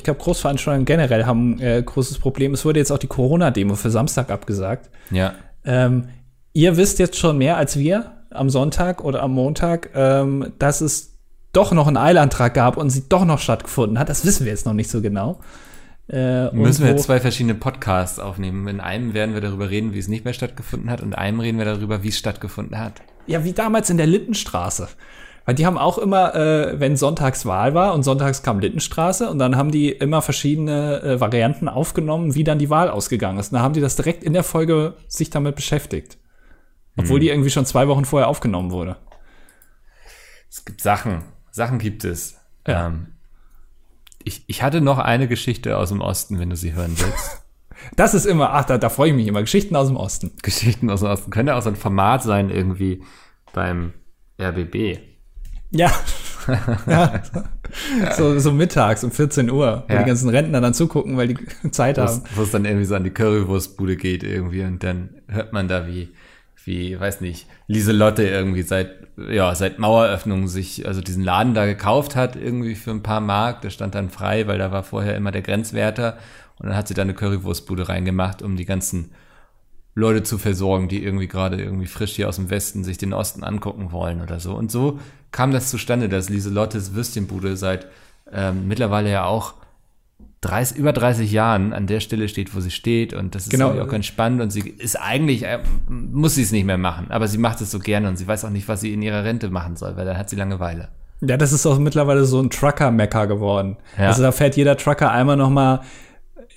glaube, Großveranstaltungen generell haben ein großes Problem. Es wurde jetzt auch die Corona-Demo für Samstag abgesagt. Ja. Ihr wisst jetzt schon mehr als wir am Sonntag oder am Montag, dass es doch noch einen Eilantrag gab und sie doch noch stattgefunden hat. Das wissen wir jetzt noch nicht so genau. Müssen wir jetzt zwei verschiedene Podcasts aufnehmen. In einem werden wir darüber reden, wie es nicht mehr stattgefunden hat, und in einem reden wir darüber, wie es stattgefunden hat. Ja, wie damals in der Lindenstraße. Weil die haben auch immer, wenn Sonntagswahl war und sonntags kam Lindenstraße, und dann haben die immer verschiedene Varianten aufgenommen, wie dann die Wahl ausgegangen ist. Und dann haben die das direkt in der Folge sich damit beschäftigt. Obwohl die irgendwie schon 2 Wochen vorher aufgenommen wurde. Es gibt Sachen gibt es. Ja. Ich hatte noch eine Geschichte aus dem Osten, wenn du sie hören willst. Das ist immer, da freue ich mich immer. Geschichten aus dem Osten. Geschichten aus dem Osten. Könnte auch so ein Format sein irgendwie beim RBB. Ja. Ja. So mittags um 14 Uhr, wo die ganzen Rentner dann zugucken, weil die Zeit haben. Wo es dann irgendwie so an die Currywurstbude geht irgendwie, und dann hört man da wie weiß nicht, Lieselotte irgendwie seit Maueröffnung sich, also diesen Laden da gekauft hat irgendwie für ein paar Mark. Der stand dann frei, weil da war vorher immer der Grenzwärter, und dann hat sie da eine Currywurstbude reingemacht, um die ganzen Leute zu versorgen, die irgendwie gerade irgendwie frisch hier aus dem Westen sich den Osten angucken wollen oder so. Und so kam das zustande, dass Lieselottes Würstchenbude seit mittlerweile ja auch über 30 Jahren an der Stelle steht, wo sie steht. Und das ist auch ganz spannend. Und sie ist eigentlich, muss sie es nicht mehr machen, aber sie macht es so gerne, und sie weiß auch nicht, was sie in ihrer Rente machen soll, weil dann hat sie Langeweile. Ja, das ist auch mittlerweile so ein Trucker-Mecker geworden. Ja. Also da fährt jeder Trucker einmal noch mal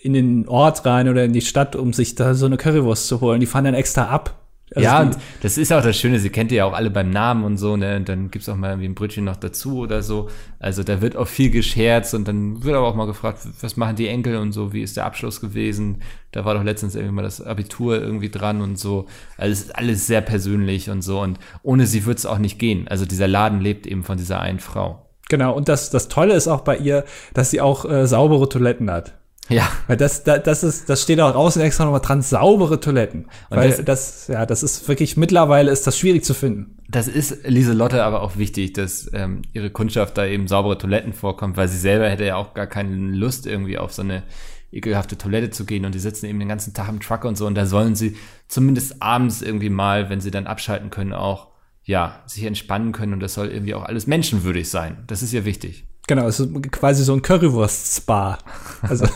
in den Ort rein oder in die Stadt, um sich da so eine Currywurst zu holen. Die fahren dann extra ab. Also ja, und das ist auch das Schöne, sie kennt ja auch alle beim Namen und so, ne? Und dann gibt's auch mal irgendwie ein Brötchen noch dazu oder so. Also da wird auch viel gescherzt, und dann wird aber auch mal gefragt, was machen die Enkel und so, wie ist der Abschluss gewesen? Da war doch letztens irgendwie mal das Abitur irgendwie dran und so. Also es ist alles sehr persönlich und so, und ohne sie wird's auch nicht gehen. Also dieser Laden lebt eben von dieser einen Frau. Genau, und das Tolle ist auch bei ihr, dass sie auch saubere Toiletten hat. Ja. Weil das steht auch draußen extra nochmal dran, saubere Toiletten. Und weil das ist wirklich, mittlerweile ist das schwierig zu finden. Das ist Lieselotte aber auch wichtig, dass ihre Kundschaft da eben saubere Toiletten vorkommt, weil sie selber hätte ja auch gar keine Lust irgendwie auf so eine ekelhafte Toilette zu gehen, und die sitzen eben den ganzen Tag im Truck und so, und da sollen sie zumindest abends irgendwie mal, wenn sie dann abschalten können, auch, ja, sich entspannen können, und das soll irgendwie auch alles menschenwürdig sein. Das ist ihr wichtig. Genau, es ist quasi so ein Currywurst-Spa. Also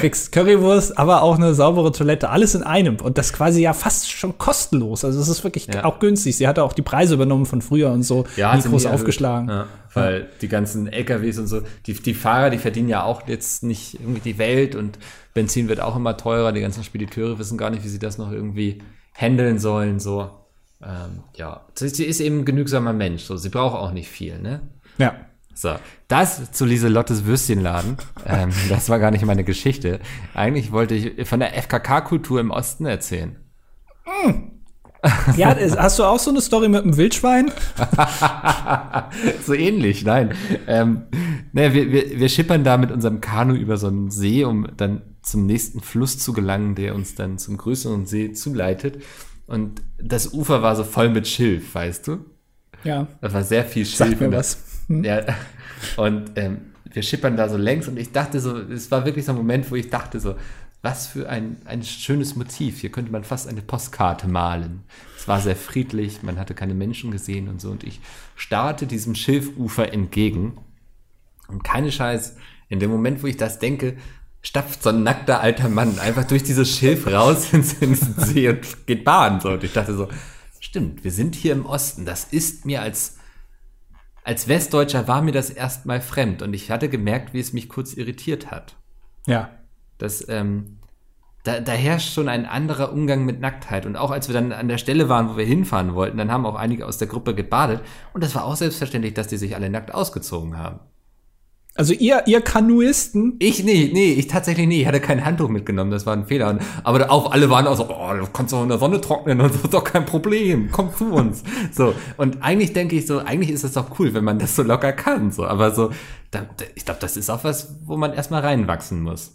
kriegst Currywurst, aber auch eine saubere Toilette, alles in einem. Und das quasi ja fast schon kostenlos. Also es ist wirklich auch günstig. Sie hatte auch die Preise übernommen von früher und so, nie groß aufgeschlagen. Ja, weil die ganzen LKWs und so, die Fahrer, die verdienen ja auch jetzt nicht irgendwie die Welt, und Benzin wird auch immer teurer. Die ganzen Spediteure wissen gar nicht, wie sie das noch irgendwie handeln sollen. So. Sie ist eben ein genügsamer Mensch. So. Sie braucht auch nicht viel, ne? Ja. So, das zu Lieselottes Würstchenladen. Das war gar nicht meine Geschichte. Eigentlich wollte ich von der FKK-Kultur im Osten erzählen. Mm. Ja, hast du auch so eine Story mit einem Wildschwein? So ähnlich, nein. Naja, wir schippern da mit unserem Kanu über so einen See, um dann zum nächsten Fluss zu gelangen, der uns dann zum größeren See zuleitet. Und das Ufer war so voll mit Schilf, weißt du? Ja. Das war sehr viel Schilf. Sag mir was. Hm? Ja. Und wir schippern da so längs und ich dachte so, es war wirklich so ein Moment, wo ich dachte so, was für ein schönes Motiv. Hier könnte man fast eine Postkarte malen. Es war sehr friedlich, man hatte keine Menschen gesehen und so. Und ich starrte diesem Schilfufer entgegen. Und keine Scheiß, in dem Moment, wo ich das denke, stapft so ein nackter alter Mann einfach durch dieses Schilf raus ins See und geht baden. So. Und ich dachte so, stimmt, wir sind hier im Osten. Das ist mir als Westdeutscher war mir das erstmal fremd. Und ich hatte gemerkt, wie es mich kurz irritiert hat. Ja. Das, da herrscht schon ein anderer Umgang mit Nacktheit. Und auch als wir dann an der Stelle waren, wo wir hinfahren wollten, dann haben auch einige aus der Gruppe gebadet. Und das war auch selbstverständlich, dass die sich alle nackt ausgezogen haben. Also ihr Kanuisten? Ich nicht, nee, ich tatsächlich nicht. Ich hatte kein Handtuch mitgenommen, das war ein Fehler. Aber auch alle waren auch so, oh, du kannst doch in der Sonne trocknen, das ist doch kein Problem, komm zu uns. So, und eigentlich denke ich so, eigentlich ist das doch cool, wenn man das so locker kann. So, aber so, ich glaube, das ist auch was, wo man erstmal reinwachsen muss.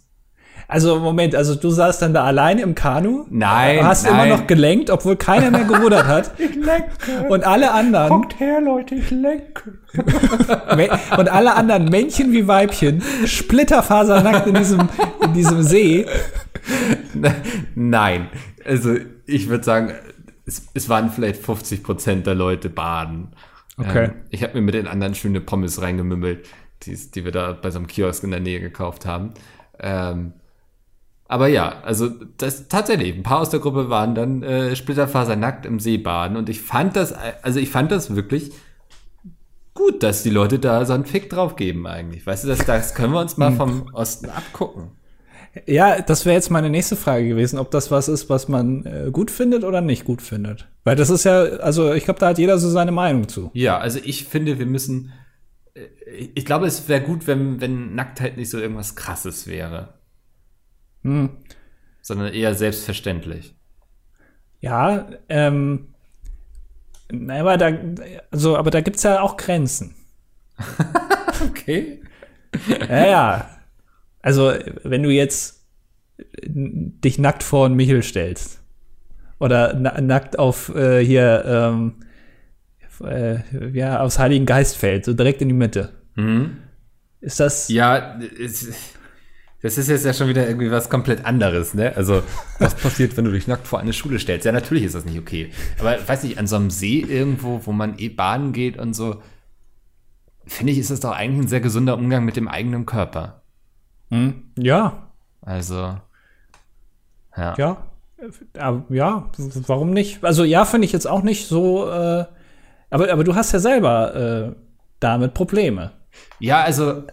Also Moment, also du saßt dann da alleine im Kanu? Nein, hast immer noch gelenkt, obwohl keiner mehr gerudert hat. Ich lenke. Und alle anderen. Kommt her, Leute, ich lenke. Und alle anderen, Männchen wie Weibchen, splitterfasernackt in diesem See. Nein, also ich würde sagen, es waren vielleicht 50% der Leute baden. Okay. Ich habe mir mit den anderen schöne Pommes reingemümmelt, die wir da bei so einem Kiosk in der Nähe gekauft haben. Aber ja, also das tatsächlich, ein paar aus der Gruppe waren dann splitterfasernackt im See baden und ich fand das wirklich gut, dass die Leute da so einen Fick drauf geben eigentlich. Weißt du, das können wir uns mal vom Osten abgucken. Ja, das wäre jetzt meine nächste Frage gewesen, ob das was ist, was man gut findet oder nicht gut findet. Weil das ist ja, also ich glaube, da hat jeder so seine Meinung zu. Ja, also ich finde, ich glaube, es wäre gut, wenn Nacktheit nicht so irgendwas Krasses wäre. Hm. Sondern eher selbstverständlich. Ja, aber da gibt's ja auch Grenzen. Okay. Ja. Also, wenn du jetzt dich nackt vor einen Michel stellst oder nackt auf aufs Heiligen Geistfeld, so direkt in die Mitte. Mhm. Ist das? Ja, das ist jetzt ja schon wieder irgendwie was komplett anderes, ne? Also, was passiert, wenn du dich nackt vor eine Schule stellst? Ja, natürlich ist das nicht okay. Aber, weiß nicht, an so einem See irgendwo, wo man baden geht und so, finde ich, ist das doch eigentlich ein sehr gesunder Umgang mit dem eigenen Körper. Hm, ja. Also, ja. Ja, warum nicht? Also, ja, finde ich jetzt auch nicht so, aber du hast ja selber damit Probleme. Ja, also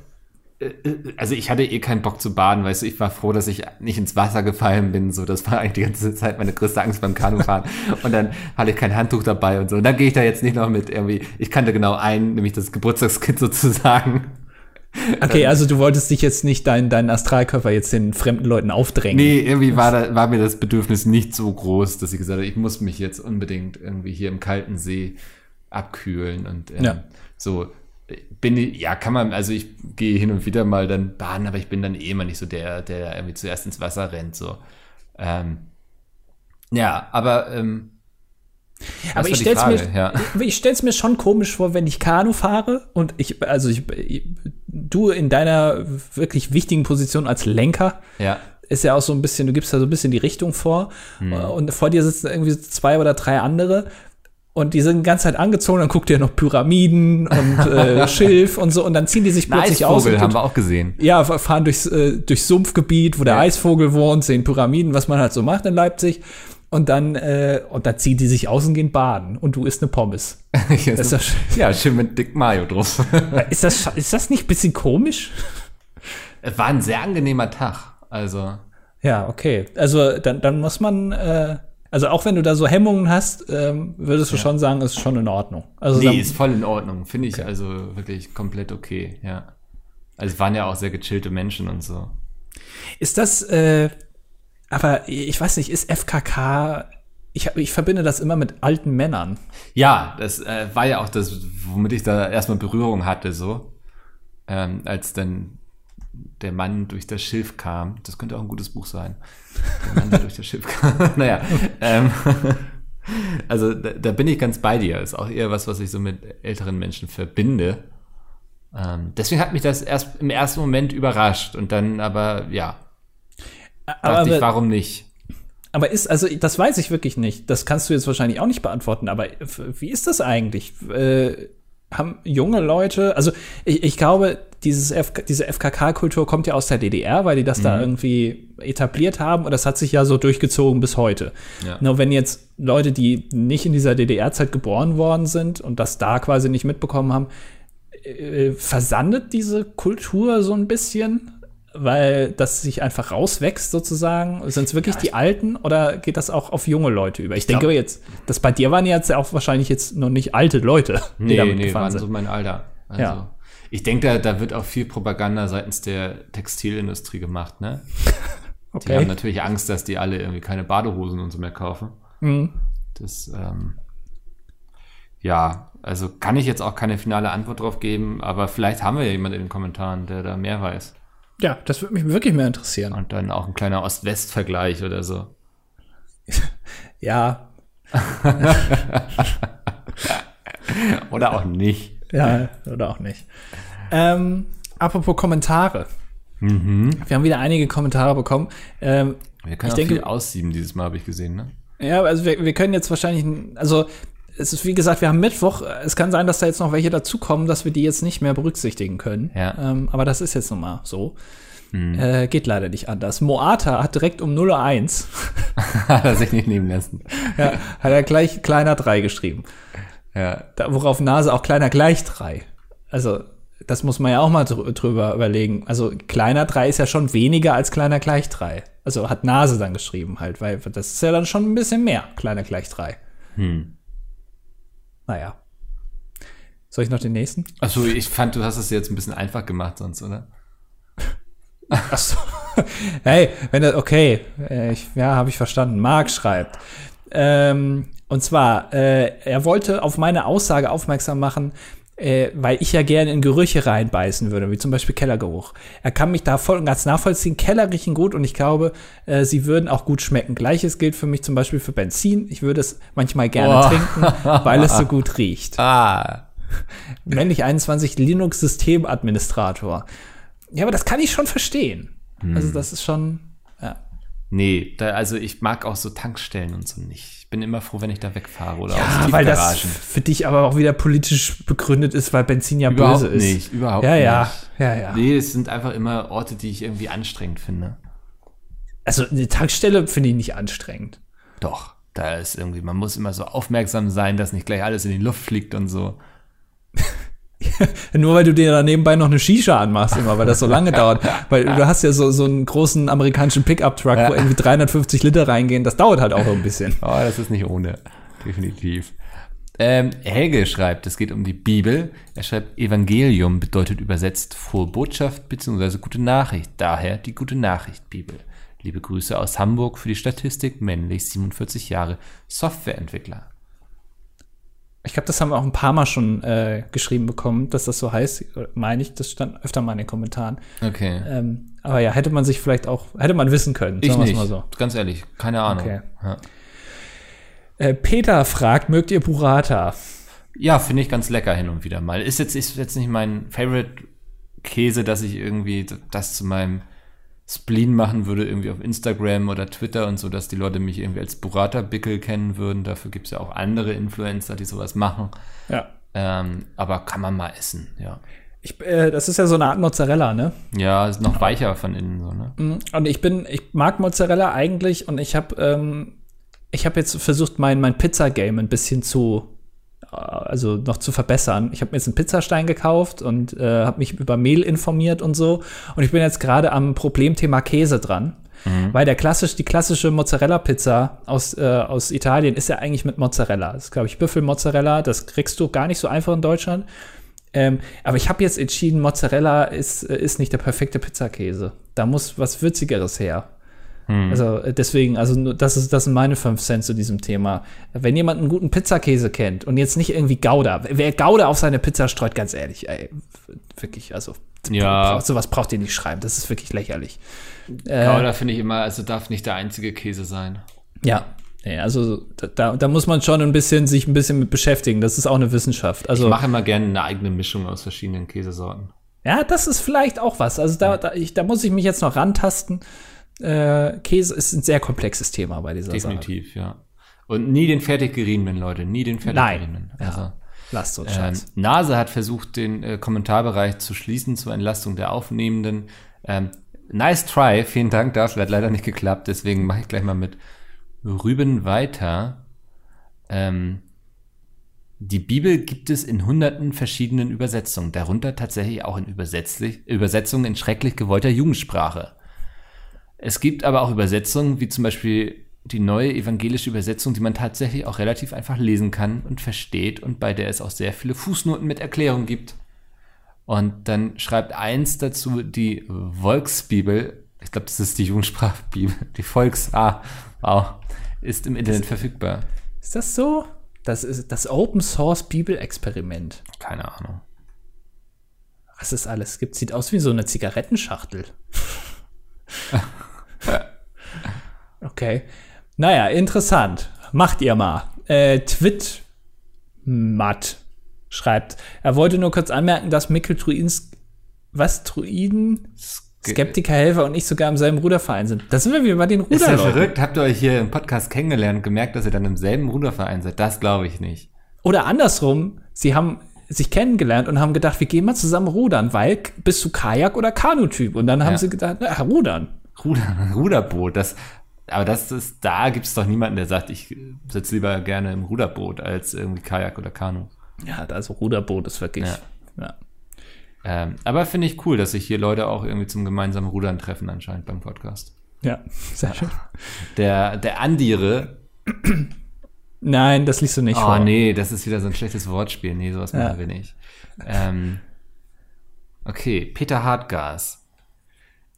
ich hatte eh keinen Bock zu baden, weißt du, ich war froh, dass ich nicht ins Wasser gefallen bin, so, das war eigentlich die ganze Zeit meine größte Angst beim Kanufahren und dann hatte ich kein Handtuch dabei und so und dann gehe ich da jetzt nicht noch mit irgendwie, ich kannte genau einen, nämlich das Geburtstagskind sozusagen. Okay, also du wolltest dich jetzt nicht deinen Astralkörper jetzt den fremden Leuten aufdrängen. Nee, irgendwie war mir das Bedürfnis nicht so groß, dass ich gesagt habe, ich muss mich jetzt unbedingt irgendwie hier im kalten See abkühlen und so. Ich gehe hin und wieder mal dann baden, aber ich bin dann eh immer nicht so der irgendwie zuerst ins Wasser rennt, so. Aber ich stell's mir schon komisch vor, wenn ich Kanu fahre und du in deiner wirklich wichtigen Position als Lenker, ja. Ist ja auch so ein bisschen, du gibst da so ein bisschen die Richtung vor und vor dir sitzen irgendwie 2 oder 3 andere. Und die sind die ganze Zeit angezogen, dann guckt ihr noch Pyramiden und Schilf und so. Und dann ziehen die sich plötzlich aus. Eisvogel haben wir auch gesehen. Ja, fahren durchs Sumpfgebiet, wo der Eisvogel wohnt, sehen Pyramiden, was man halt so macht in Leipzig. Und dann ziehen die sich aus und gehen baden. Und du isst eine Pommes. Schön mit dick Mayo drauf. Ist das nicht ein bisschen komisch? War ein sehr angenehmer Tag. Also. Ja, okay. Also dann muss man Also auch wenn du da so Hemmungen hast, würdest du schon sagen, ist schon in Ordnung. Also nee, ist voll in Ordnung, finde ich. Okay. Also wirklich komplett okay, ja. Also es waren ja auch sehr gechillte Menschen und so. Ist das, aber ich weiß nicht, ist FKK, ich verbinde das immer mit alten Männern. Ja, das war ja auch das, womit ich da erstmal Berührung hatte, so. Als dann der Mann durch das Schilf kam. Das könnte auch ein gutes Buch sein. Der Mann, der durch das Schilf kam. Naja. Also da bin ich ganz bei dir. Ist auch eher was ich so mit älteren Menschen verbinde. Deswegen hat mich das erst im ersten Moment überrascht. Und dann aber, ja. Dachte ich, warum nicht? Aber ist, also das weiß ich wirklich nicht. Das kannst du jetzt wahrscheinlich auch nicht beantworten. Aber wie ist das eigentlich? Haben junge Leute, also ich glaube, diese FKK-Kultur kommt ja aus der DDR, weil die das da irgendwie etabliert haben und das hat sich ja so durchgezogen bis heute. Ja. Nur wenn jetzt Leute, die nicht in dieser DDR-Zeit geboren worden sind und das da quasi nicht mitbekommen haben, versandet diese Kultur so ein bisschen, weil das sich einfach rauswächst sozusagen. Sind es wirklich die Alten oder geht das auch auf junge Leute über? Ich denke jetzt, das bei dir waren jetzt auch wahrscheinlich jetzt noch nicht alte Leute, die damit gefahren sind. Nee, waren so mein Alter. Also, ja. Ich denke, da wird auch viel Propaganda seitens der Textilindustrie gemacht, ne? Okay. Die haben natürlich Angst, dass die alle irgendwie keine Badehosen und so mehr kaufen. Mhm. Das, also kann ich jetzt auch keine finale Antwort drauf geben, aber vielleicht haben wir ja jemanden in den Kommentaren, der da mehr weiß. Ja, das würde mich wirklich mehr interessieren. Und dann auch ein kleiner Ost-West-Vergleich oder so. Ja. Oder auch nicht. Ja, oder auch nicht. Apropos Kommentare. Mhm. Wir haben wieder einige Kommentare bekommen. Wir können auch viel aussieben dieses Mal, habe ich gesehen, ne? Ja, also wir können jetzt wahrscheinlich, also es ist wie gesagt, wir haben Mittwoch. Es kann sein, dass da jetzt noch welche dazukommen, dass wir die jetzt nicht mehr berücksichtigen können. Ja. Aber das ist jetzt nun mal so. Mhm. Geht leider nicht anders. Moata hat direkt um 0:01 hat er sich nicht nehmen lassen. Ja, hat er gleich kleiner 3 geschrieben. Ja. Da, worauf Nase auch kleiner gleich 3. Also, das muss man ja auch mal drüber überlegen. Also, kleiner 3 ist ja schon weniger als kleiner gleich 3. Also, hat Nase dann geschrieben halt, weil das ist ja dann schon ein bisschen mehr, kleiner gleich 3. Hm. Naja. Soll ich noch den nächsten? Achso, ich fand, du hast es jetzt ein bisschen einfach gemacht sonst, oder? Achso. Hey, wenn das, okay. Habe ich verstanden. Marc schreibt, und zwar, er wollte auf meine Aussage aufmerksam machen, weil ich ja gerne in Gerüche reinbeißen würde, wie zum Beispiel Kellergeruch. Er kann mich da voll und ganz nachvollziehen. Keller riechen gut und ich glaube, sie würden auch gut schmecken. Gleiches gilt für mich zum Beispiel für Benzin. Ich würde es manchmal gerne trinken, weil es so gut riecht. Männlich 21 Linux-Systemadministrator. Ja, aber das kann ich schon verstehen. Also das ist schon, ja. Nee, also ich mag auch so Tankstellen und so nicht. Ich bin immer froh, wenn ich da wegfahre oder aus Tiefgaragen. Ja, weil das für dich aber auch wieder politisch begründet ist, weil Benzin ja überhaupt böse ist. Überhaupt nicht. Nee, es sind einfach immer Orte, die ich irgendwie anstrengend finde. Also eine Tankstelle finde ich nicht anstrengend. Doch, da ist irgendwie, man muss immer so aufmerksam sein, dass nicht gleich alles in die Luft fliegt und so. Nur weil du dir da nebenbei noch eine Shisha anmachst immer, weil das so lange dauert. Weil du hast ja so einen großen amerikanischen Pickup-Truck, wo irgendwie 350 Liter reingehen. Das dauert halt auch ein bisschen. Oh, das ist nicht ohne. Definitiv. Helge schreibt, es geht um die Bibel. Er schreibt, Evangelium bedeutet übersetzt frohe Botschaft bzw. gute Nachricht. Daher die gute Nachricht Bibel. Liebe Grüße aus Hamburg für die Statistik, männlich 47 Jahre, Softwareentwickler. Ich glaube, das haben wir auch ein paar Mal schon geschrieben bekommen, dass das so heißt, meine ich, das stand öfter mal in den Kommentaren. Okay. Aber ja, hätte man sich vielleicht auch, hätte man wissen können, sagen wir es mal so. Ganz ehrlich, keine Ahnung. Okay. Ja. Peter fragt, mögt ihr Burrata? Ja, finde ich ganz lecker hin und wieder mal. Ist jetzt nicht mein Favorite-Käse, dass ich irgendwie das zu meinem Spleen machen würde, irgendwie auf Instagram oder Twitter und so, dass die Leute mich irgendwie als Burrata-Bickel kennen würden. Dafür gibt es ja auch andere Influencer, die sowas machen. Ja. Aber kann man mal essen, ja. Das ist ja so eine Art Mozzarella, ne? Ja, ist noch weicher von innen so, ne? Und ich mag Mozzarella eigentlich und ich habe jetzt versucht, mein Pizza-Game ein bisschen noch zu verbessern. Ich habe mir jetzt einen Pizzastein gekauft und habe mich über Mehl informiert und so. Und ich bin jetzt gerade am Problemthema Käse dran. Mhm. Weil die klassische Mozzarella-Pizza aus Italien ist ja eigentlich mit Mozzarella. Das ist, glaube ich, Büffelmozzarella. Das kriegst du gar nicht so einfach in Deutschland. Aber ich habe jetzt entschieden, Mozzarella ist nicht der perfekte Pizzakäse. Da muss was Würzigeres her. Hm. Also deswegen, also das sind meine 5 Cent zu diesem Thema. Wenn jemand einen guten Pizzakäse kennt und jetzt nicht irgendwie Gouda, wer Gouda auf seine Pizza streut, ganz ehrlich, ey, wirklich, also ja. Sowas braucht ihr nicht schreiben, das ist wirklich lächerlich. Gouda finde ich immer, also darf nicht der einzige Käse sein. Ja. Ja, also da muss man schon sich ein bisschen mit beschäftigen. Das ist auch eine Wissenschaft. Also, ich mache immer gerne eine eigene Mischung aus verschiedenen Käsesorten. Ja, das ist vielleicht auch was. Also da muss ich mich jetzt noch rantasten. Käse ist ein sehr komplexes Thema bei dieser Sache. Definitiv, ja. Und nie den fertig geriebenen, Leute. Nie den fertig geriebenen. Nein, also, ja. Lasst so einen Scheiß. NASA hat versucht, den Kommentarbereich zu schließen zur Entlastung der Aufnehmenden. Nice try, vielen Dank dafür. Hat leider nicht geklappt, deswegen mache ich gleich mal mit Rüben weiter. Die Bibel gibt es in hunderten verschiedenen Übersetzungen, darunter tatsächlich auch in Übersetzungen in schrecklich gewollter Jugendsprache. Es gibt aber auch Übersetzungen, wie zum Beispiel die neue evangelische Übersetzung, die man tatsächlich auch relativ einfach lesen kann und versteht und bei der es auch sehr viele Fußnoten mit Erklärung gibt. Und dann schreibt eins dazu die Volksbibel, ich glaube, das ist die Jugendsprachbibel, die ist im Internet verfügbar. Ist das so? Das ist das Open-Source-Bibel-Experiment. Keine Ahnung. Was ist alles? Sieht aus wie so eine Zigarettenschachtel. Okay. Naja, interessant. Macht ihr mal. Twitmat schreibt, er wollte nur kurz anmerken, dass Mikkel Truiden Skeptiker, Helfer und ich sogar im selben Ruderverein sind. Da sind wir wieder bei den Ruderleuten. Ist ja verrückt. Habt ihr euch hier im Podcast kennengelernt und gemerkt, dass ihr dann im selben Ruderverein seid? Das glaube ich nicht. Oder andersrum, sie haben sich kennengelernt und haben gedacht, wir gehen mal zusammen rudern, weil bist du Kajak- oder Kanutyp? Und dann haben sie gedacht, na, rudern. Ruderboot. Da gibt es doch niemanden, der sagt, ich sitze lieber gerne im Ruderboot als irgendwie Kajak oder Kanu. Ja, also Ruderboot ist wirklich, ja. Aber finde ich cool, dass sich hier Leute auch irgendwie zum gemeinsamen Rudern treffen anscheinend beim Podcast. Ja, sehr schön. Der Andire. Nein, das liest du nicht vor. Oh nee, das ist wieder so ein schlechtes Wortspiel. Nee, sowas machen wir nicht. Okay, Peter Hartgas.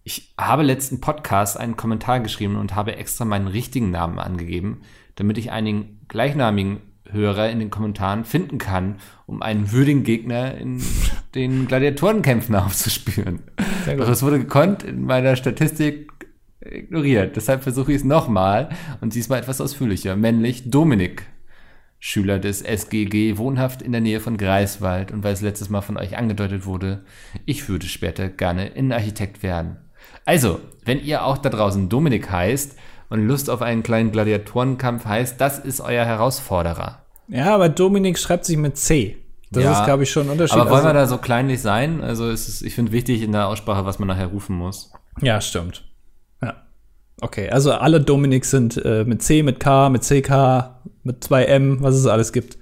Ich habe letzten Podcast einen Kommentar geschrieben und habe extra meinen richtigen Namen angegeben, damit ich einen gleichnamigen Hörer in den Kommentaren finden kann, um einen würdigen Gegner in den Gladiatorenkämpfen aufzuspüren. Doch es wurde gekonnt in meiner Statistik ignoriert. Deshalb versuche ich es nochmal und diesmal etwas ausführlicher. Männlich Dominik, Schüler des SGG, wohnhaft in der Nähe von Greifswald, und weil es letztes Mal von euch angedeutet wurde, ich würde später gerne Innenarchitekt werden. Also, wenn ihr auch da draußen Dominik heißt und Lust auf einen kleinen Gladiatorenkampf heißt, das ist euer Herausforderer. Ja, aber Dominik schreibt sich mit C. Das ist, glaube ich, schon ein Unterschied. Aber wollen wir da so kleinlich sein? Also ich finde wichtig in der Aussprache, was man nachher rufen muss. Ja, stimmt. Ja. Okay, also alle Dominiks sind mit C, mit K, mit CK, mit 2M, was es alles gibt.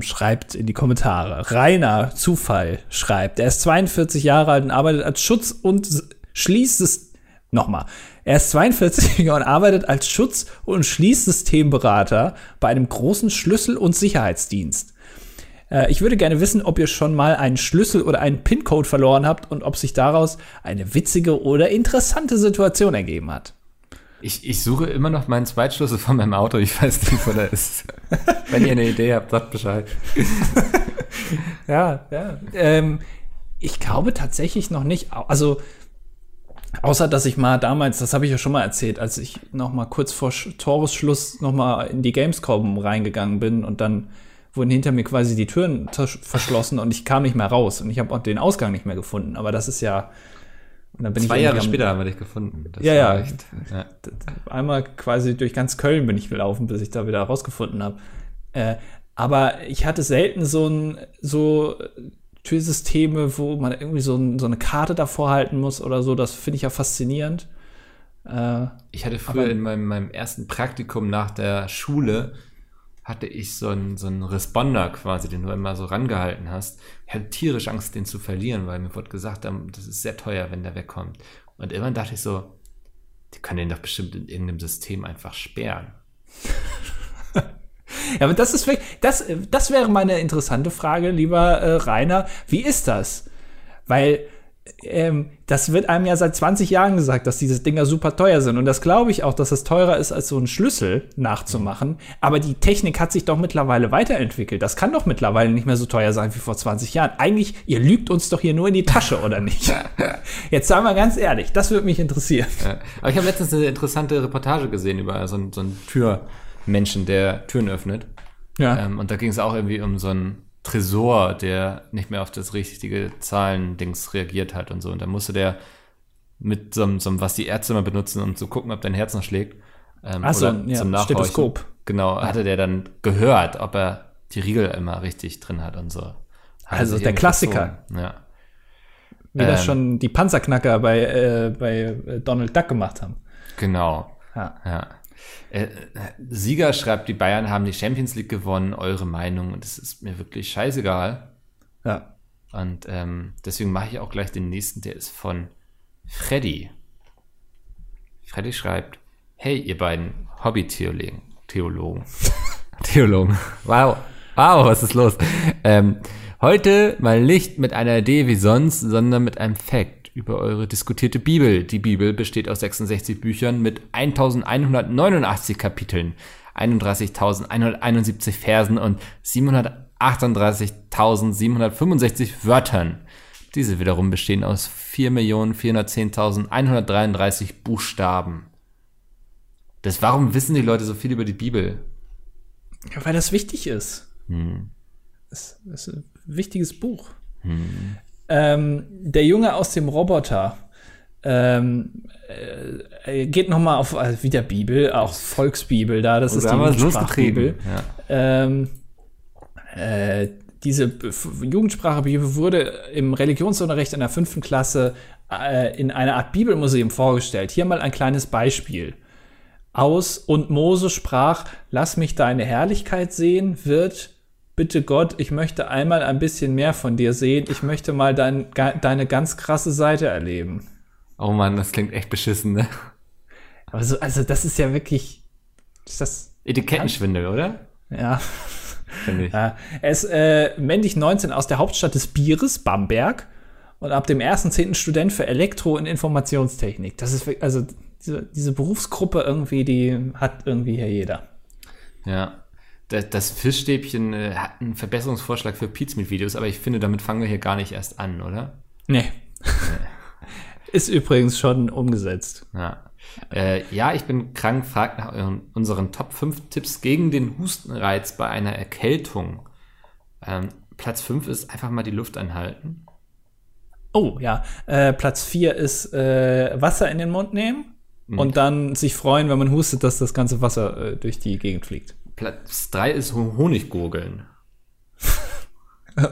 Schreibt in die Kommentare. Rainer Zufall schreibt, er ist 42 Jahre alt und arbeitet als Schutz- und Schließsystemberater bei einem großen Schlüssel- und Sicherheitsdienst. Ich würde gerne wissen, ob ihr schon mal einen Schlüssel oder einen PIN-Code verloren habt und ob sich daraus eine witzige oder interessante Situation ergeben hat. Ich suche immer noch meinen Zweitschlüssel von meinem Auto. Ich weiß nicht, wo der ist. Wenn ihr eine Idee habt, sagt Bescheid. Ja. Ich glaube tatsächlich noch nicht. Also außer, dass ich mal damals, das habe ich ja schon mal erzählt, als ich noch mal kurz vor Toresschluss noch mal in die Gamescom reingegangen bin und dann wurden hinter mir quasi die Türen verschlossen und ich kam nicht mehr raus und ich habe auch den Ausgang nicht mehr gefunden. Aber das ist ja und dann bin 2 Jahre später haben wir dich gefunden. Ja. Einmal quasi durch ganz Köln bin ich gelaufen, bis ich da wieder rausgefunden habe. Aber ich hatte selten so Türsysteme, wo man irgendwie so eine Karte davor halten muss oder so. Das finde ich ja faszinierend. Ich hatte früher in meinem ersten Praktikum nach der Schule hatte ich so einen Responder quasi, den du immer so rangehalten hast. Ich hatte tierisch Angst, den zu verlieren, weil mir wurde gesagt, das ist sehr teuer, wenn der wegkommt. Und irgendwann dachte ich so, Die können den doch bestimmt in irgendeinem System einfach sperren. Ja, aber das ist wirklich, das wäre mal eine interessante Frage, lieber Rainer. Wie ist das? Weil das wird einem ja seit 20 Jahren gesagt, dass diese Dinger super teuer sind. Und das glaube ich auch, dass es teurer ist, als so einen Schlüssel nachzumachen. Aber die Technik hat sich doch mittlerweile weiterentwickelt. Das kann doch mittlerweile nicht mehr so teuer sein wie vor 20 Jahren. Eigentlich, ihr lügt uns doch hier nur in die Tasche, oder nicht? Jetzt sagen wir ganz ehrlich, das würde mich interessieren. Ja. Aber ich habe letztens eine interessante Reportage gesehen über so einen Türmenschen, der Türen öffnet. Ja. Und da ging es auch irgendwie um so einen Tresor, der nicht mehr auf das richtige Zahlendings reagiert hat und so. Und dann musste der mit so einem, was die Ärzte mal benutzen, um zu gucken, ob dein Herz noch schlägt. Zum Nachhorchen. Stethoskop. Genau, hatte der dann gehört, ob er die Riegel immer richtig drin hat und so. Also der Klassiker. Ja. Wie das schon die Panzerknacker bei Donald Duck gemacht haben. Genau. Ja. Ja. Sieger schreibt, die Bayern haben die Champions League gewonnen, eure Meinung, und das ist mir wirklich scheißegal. Ja. Und deswegen mache ich auch gleich den nächsten, der ist von Freddy. Freddy schreibt, hey, ihr beiden Hobby-Theologen. Wow, was ist los? Heute mal nicht mit einer Idee wie sonst, sondern mit einem Fact über eure diskutierte Bibel. Die Bibel besteht aus 66 Büchern mit 1189 Kapiteln, 31.171 Versen und 738.765 Wörtern. Diese wiederum bestehen aus 4.410.133 Buchstaben. Warum wissen die Leute so viel über die Bibel? Ja, weil das wichtig ist. Das ist ein wichtiges Buch. Der Junge aus dem Roboter geht nochmal auf wieder Bibel, auch Volksbibel da, das ist die Jugendsprachbibel. Ja. Diese Jugendsprachbibel wurde im Religionsunterricht in der 5. Klasse in einer Art Bibelmuseum vorgestellt. Hier mal ein kleines Beispiel. Aus und Mose sprach, lass mich deine Herrlichkeit sehen, wird... Bitte Gott, ich möchte einmal ein bisschen mehr von dir sehen. Ich möchte mal deine ganz krasse Seite erleben. Oh Mann, das klingt echt beschissen, ne? Also das ist ja wirklich... Ist das Etikettenschwindel, oder? Ja. Finde ich. Ja. Er ist männlich 19 aus der Hauptstadt des Bieres, Bamberg. Und ab dem 1.10. Student für Elektro- und Informationstechnik. Das ist also diese Berufsgruppe irgendwie, die hat irgendwie hier jeder. Ja. Das Fischstäbchen hat einen Verbesserungsvorschlag für Pizmeet-Videos, aber ich finde, damit fangen wir hier gar nicht erst an, oder? Nee. Ist übrigens schon umgesetzt. Ja. Ich bin krank, fragt nach unseren Top 5 Tipps gegen den Hustenreiz bei einer Erkältung. Platz 5 ist einfach mal die Luft anhalten. Oh, ja. Platz 4 ist Wasser in den Mund nehmen und dann sich freuen, wenn man hustet, dass das ganze Wasser durch die Gegend fliegt. Platz 3 ist Honiggurgeln.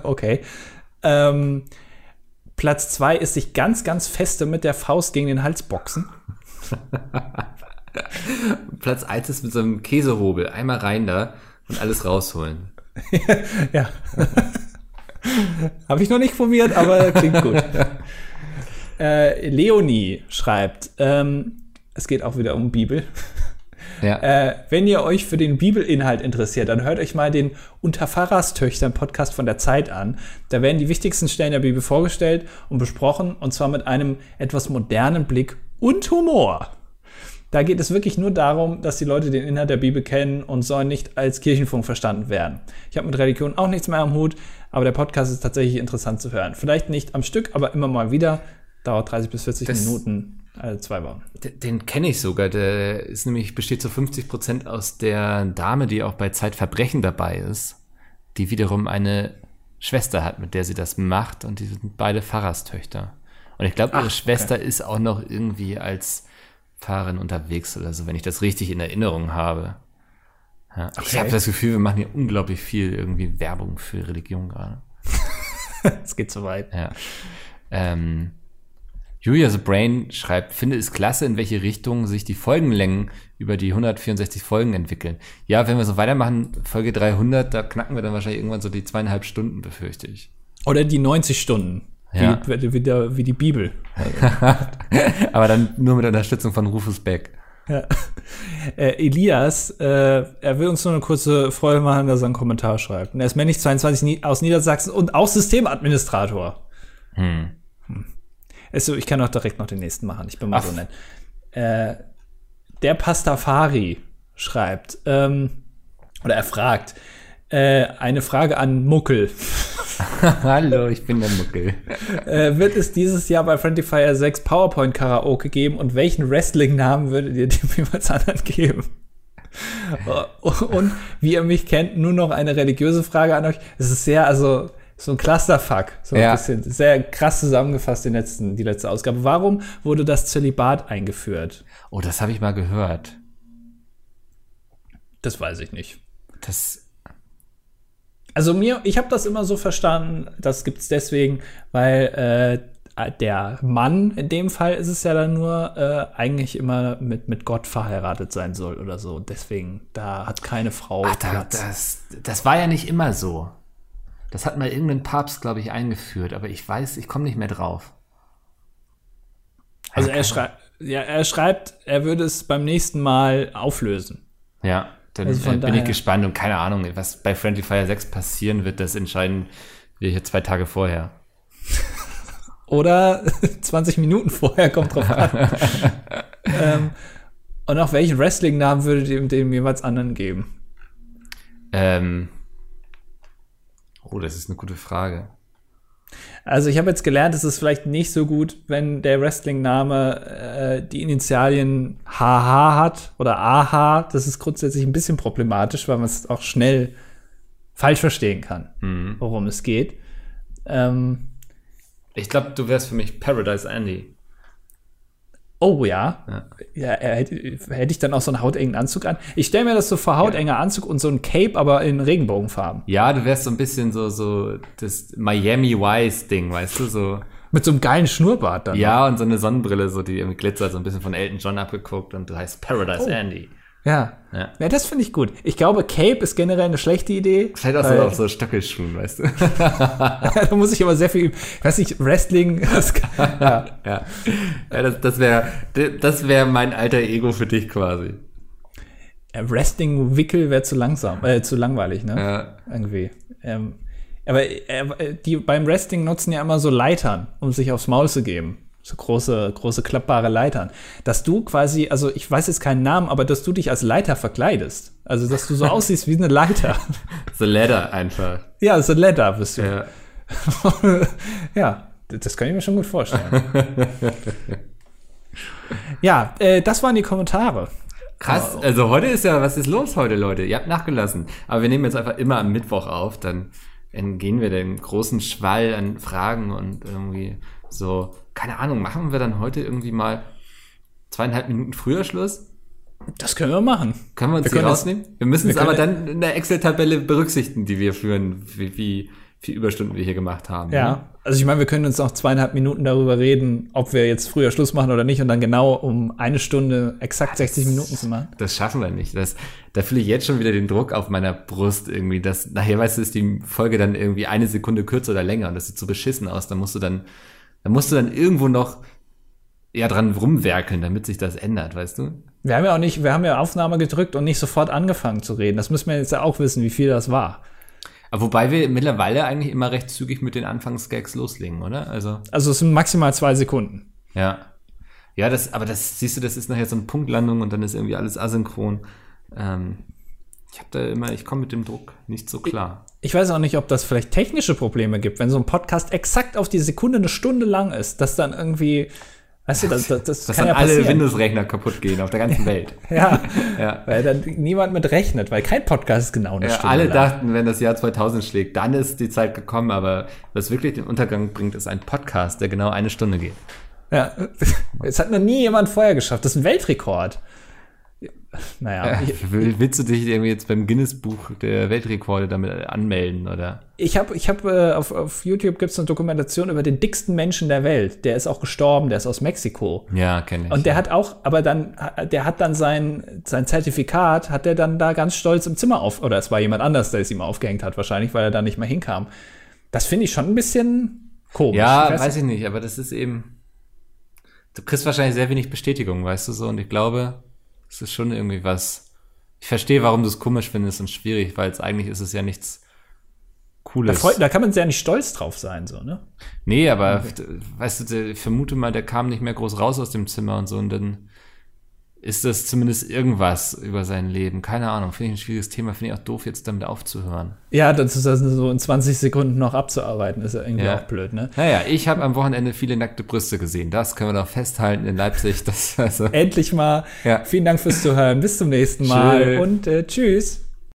Okay. Platz 2 ist sich ganz, ganz feste mit der Faust gegen den Hals boxen. Platz 1 ist mit so einem Käsehobel einmal rein da und alles rausholen. Ja. Habe ich noch nicht probiert, aber klingt gut. Leonie schreibt, es geht auch wieder um Bibel. Ja. Wenn ihr euch für den Bibelinhalt interessiert, dann hört euch mal den Unter Pfarrerstöchtern Podcast von der Zeit an. Da werden die wichtigsten Stellen der Bibel vorgestellt und besprochen, und zwar mit einem etwas modernen Blick und Humor. Da geht es wirklich nur darum, dass die Leute den Inhalt der Bibel kennen und sollen nicht als Kirchenfunk verstanden werden. Ich habe mit Religion auch nichts mehr am Hut, aber der Podcast ist tatsächlich interessant zu hören. Vielleicht nicht am Stück, aber immer mal wieder. Dauert 30 bis 40 Minuten. Also 2 Wochen. Den kenne ich sogar. Der ist nämlich, besteht zu 50% aus der Dame, die auch bei Zeitverbrechen dabei ist, die wiederum eine Schwester hat, mit der sie das macht, und die sind beide Pfarrerstöchter. Und ich glaube, ihre Schwester ist auch noch irgendwie als Pfarrerin unterwegs oder so, wenn ich das richtig in Erinnerung habe. Ja. Okay. Ich habe das Gefühl, wir machen hier unglaublich viel irgendwie Werbung für Religion gerade. Es geht so weit. Ja. Julia the Brain schreibt, finde es klasse, in welche Richtung sich die Folgenlängen über die 164 Folgen entwickeln. Ja, wenn wir so weitermachen, Folge 300, da knacken wir dann wahrscheinlich irgendwann so die 2,5 Stunden, befürchte ich. Oder die 90 Stunden. ja. wie die Bibel. Also. Aber dann nur mit Unterstützung von Rufus Beck. Ja. Elias, er will uns nur eine kurze Freude machen, dass er einen Kommentar schreibt. Und er ist männlich, 22, aus Niedersachsen und auch Systemadministrator. Also, ich kann auch direkt noch den nächsten machen. Ich bin mal so nett. Der Pastafari schreibt, oder er fragt, eine Frage an Muckel. Hallo, ich bin der Muckel. Wird es dieses Jahr bei Friendly Fire 6 PowerPoint-Karaoke geben und welchen Wrestling-Namen würdet ihr dem jeweils anderen geben? Und wie ihr mich kennt, nur noch eine religiöse Frage an euch. Es ist sehr, also so ein Clusterfuck. So ein bisschen sehr krass zusammengefasst die letzte Ausgabe. Warum wurde das Zölibat eingeführt? Oh, das habe ich mal gehört. Das weiß ich nicht. Also ich habe das immer so verstanden, das gibt's deswegen, weil der Mann, in dem Fall ist es ja dann nur, eigentlich immer mit Gott verheiratet sein soll oder so. Deswegen, da hat keine Frau Platz. Das war ja nicht immer so. Das hat mal irgendein Papst, glaube ich, eingeführt, aber ich komme nicht mehr drauf. Also er schreibt, er würde es beim nächsten Mal auflösen. Ja. Dann also bin ich gespannt und keine Ahnung, was bei Friendly Fire 6 passieren wird, das entscheiden wir hier 2 Tage vorher. Oder 20 Minuten vorher, kommt drauf an. Und auch welchen Wrestling-Namen würdet ihr dem jeweils anderen geben? Das ist eine gute Frage. Also ich habe jetzt gelernt, es ist vielleicht nicht so gut, wenn der Wrestling-Name die Initialien HH hat oder AH. Das ist grundsätzlich ein bisschen problematisch, weil man es auch schnell falsch verstehen kann, worum es geht. Ich glaube, du wärst für mich Paradise Andy. Oh ja hätte ich dann auch so einen hautengen Anzug an. Ich stelle mir das so vor, hautenger Anzug und so ein Cape, aber in Regenbogenfarben. Ja, du wärst so ein bisschen so das Miami-Wise-Ding, weißt du, so. Mit so einem geilen Schnurrbart dann. Ja, und so eine Sonnenbrille, so die glitzert, so ein bisschen von Elton John abgeguckt und du heißt Paradise Andy. Ja, das finde ich gut. Ich glaube, Cape ist generell eine schlechte Idee. Vielleicht auch so auf so Stöckelschuhen, weißt du. Da muss ich aber sehr viel üben. Weiß nicht, Wrestling. Das wäre mein alter Ego für dich quasi. Wrestling-Wickel wäre zu langweilig, ne? Ja. Irgendwie. Aber die beim Wrestling nutzen ja immer so Leitern, um sich aufs Maul zu geben. So große klappbare Leitern. Dass du quasi, also ich weiß jetzt keinen Namen, aber dass du dich als Leiter verkleidest. Also, dass du so aussiehst wie eine Leiter. The Ladder einfach. Ja, The Ladder bist du. Ja, das kann ich mir schon gut vorstellen. Das waren die Kommentare. Krass, also heute ist ja, was ist los heute, Leute? Ihr habt nachgelassen. Aber wir nehmen jetzt einfach immer am Mittwoch auf, dann entgehen wir dem großen Schwall an Fragen und irgendwie so. Keine Ahnung, machen wir dann heute irgendwie mal 2,5 Minuten früher Schluss? Das können wir machen. Können wir uns hier rausnehmen? Wir müssen es aber dann in der Excel-Tabelle berücksichtigen, die wir führen, wie viele Überstunden wir hier gemacht haben. Ja, ne? Also ich meine, wir können uns noch 2,5 Minuten darüber reden, ob wir jetzt früher Schluss machen oder nicht und dann genau um eine Stunde exakt 60 Minuten zu machen. Das schaffen wir nicht. Da fühle ich jetzt schon wieder den Druck auf meiner Brust irgendwie, dass nachher, weißt du, ist die Folge dann irgendwie eine Sekunde kürzer oder länger und das sieht so beschissen aus, dann musst du dann irgendwo noch eher dran rumwerkeln, damit sich das ändert, weißt du? Wir haben ja Aufnahme gedrückt und nicht sofort angefangen zu reden. Das müssen wir jetzt ja auch wissen, wie viel das war. Aber wobei wir mittlerweile eigentlich immer recht zügig mit den Anfangsgags loslegen, oder? Also es sind maximal 2 Sekunden. Ja. Ja, das siehst du, das ist nachher so eine Punktlandung und dann ist irgendwie alles asynchron. Ich komme mit dem Druck nicht so klar. Ich weiß auch nicht, ob das vielleicht technische Probleme gibt, wenn so ein Podcast exakt auf die Sekunde eine Stunde lang ist, dass dann irgendwie, weißt du, das kann ja passieren. Alle Windows-Rechner kaputt gehen auf der ganzen Welt. Ja, weil dann niemand mit rechnet, weil kein Podcast ist genau eine Stunde lang. Alle dachten, wenn das Jahr 2000 schlägt, dann ist die Zeit gekommen, aber was wirklich den Untergang bringt, ist ein Podcast, der genau eine Stunde geht. Ja, es hat noch nie jemand vorher geschafft. Das ist ein Weltrekord. Naja. Willst du dich irgendwie jetzt beim Guinness Buch der Weltrekorde damit anmelden, oder? Ich habe auf YouTube gibt es eine Dokumentation über den dicksten Menschen der Welt. Der ist auch gestorben, der ist aus Mexiko. Ja, kenne ich. Und der hat auch, aber dann, der hat dann sein Zertifikat, hat der dann da ganz stolz im Zimmer oder es war jemand anders, der es ihm aufgehängt hat wahrscheinlich, weil er da nicht mehr hinkam. Das finde ich schon ein bisschen Komisch. Ja, weiß ich nicht, aber das ist eben, du kriegst wahrscheinlich sehr wenig Bestätigung, weißt du so, und ich glaube, es ist schon irgendwie was, ich verstehe, warum du es komisch findest und schwierig, weil es eigentlich ist es ja nichts Cooles. Da kann man sehr nicht stolz drauf sein, so, ne? Nee, aber, okay. Weißt du, ich vermute mal, der kam nicht mehr groß raus aus dem Zimmer und so, und dann ist das zumindest irgendwas über sein Leben. Keine Ahnung, finde ich ein schwieriges Thema, finde ich auch doof, jetzt damit aufzuhören. Ja, das ist das so in 20 Sekunden noch abzuarbeiten, ist ja irgendwie auch blöd, ne? Naja, ich habe am Wochenende viele nackte Brüste gesehen, das können wir doch festhalten in Leipzig. Das, also. Endlich mal. Ja. Vielen Dank fürs Zuhören, bis zum nächsten Mal und tschüss.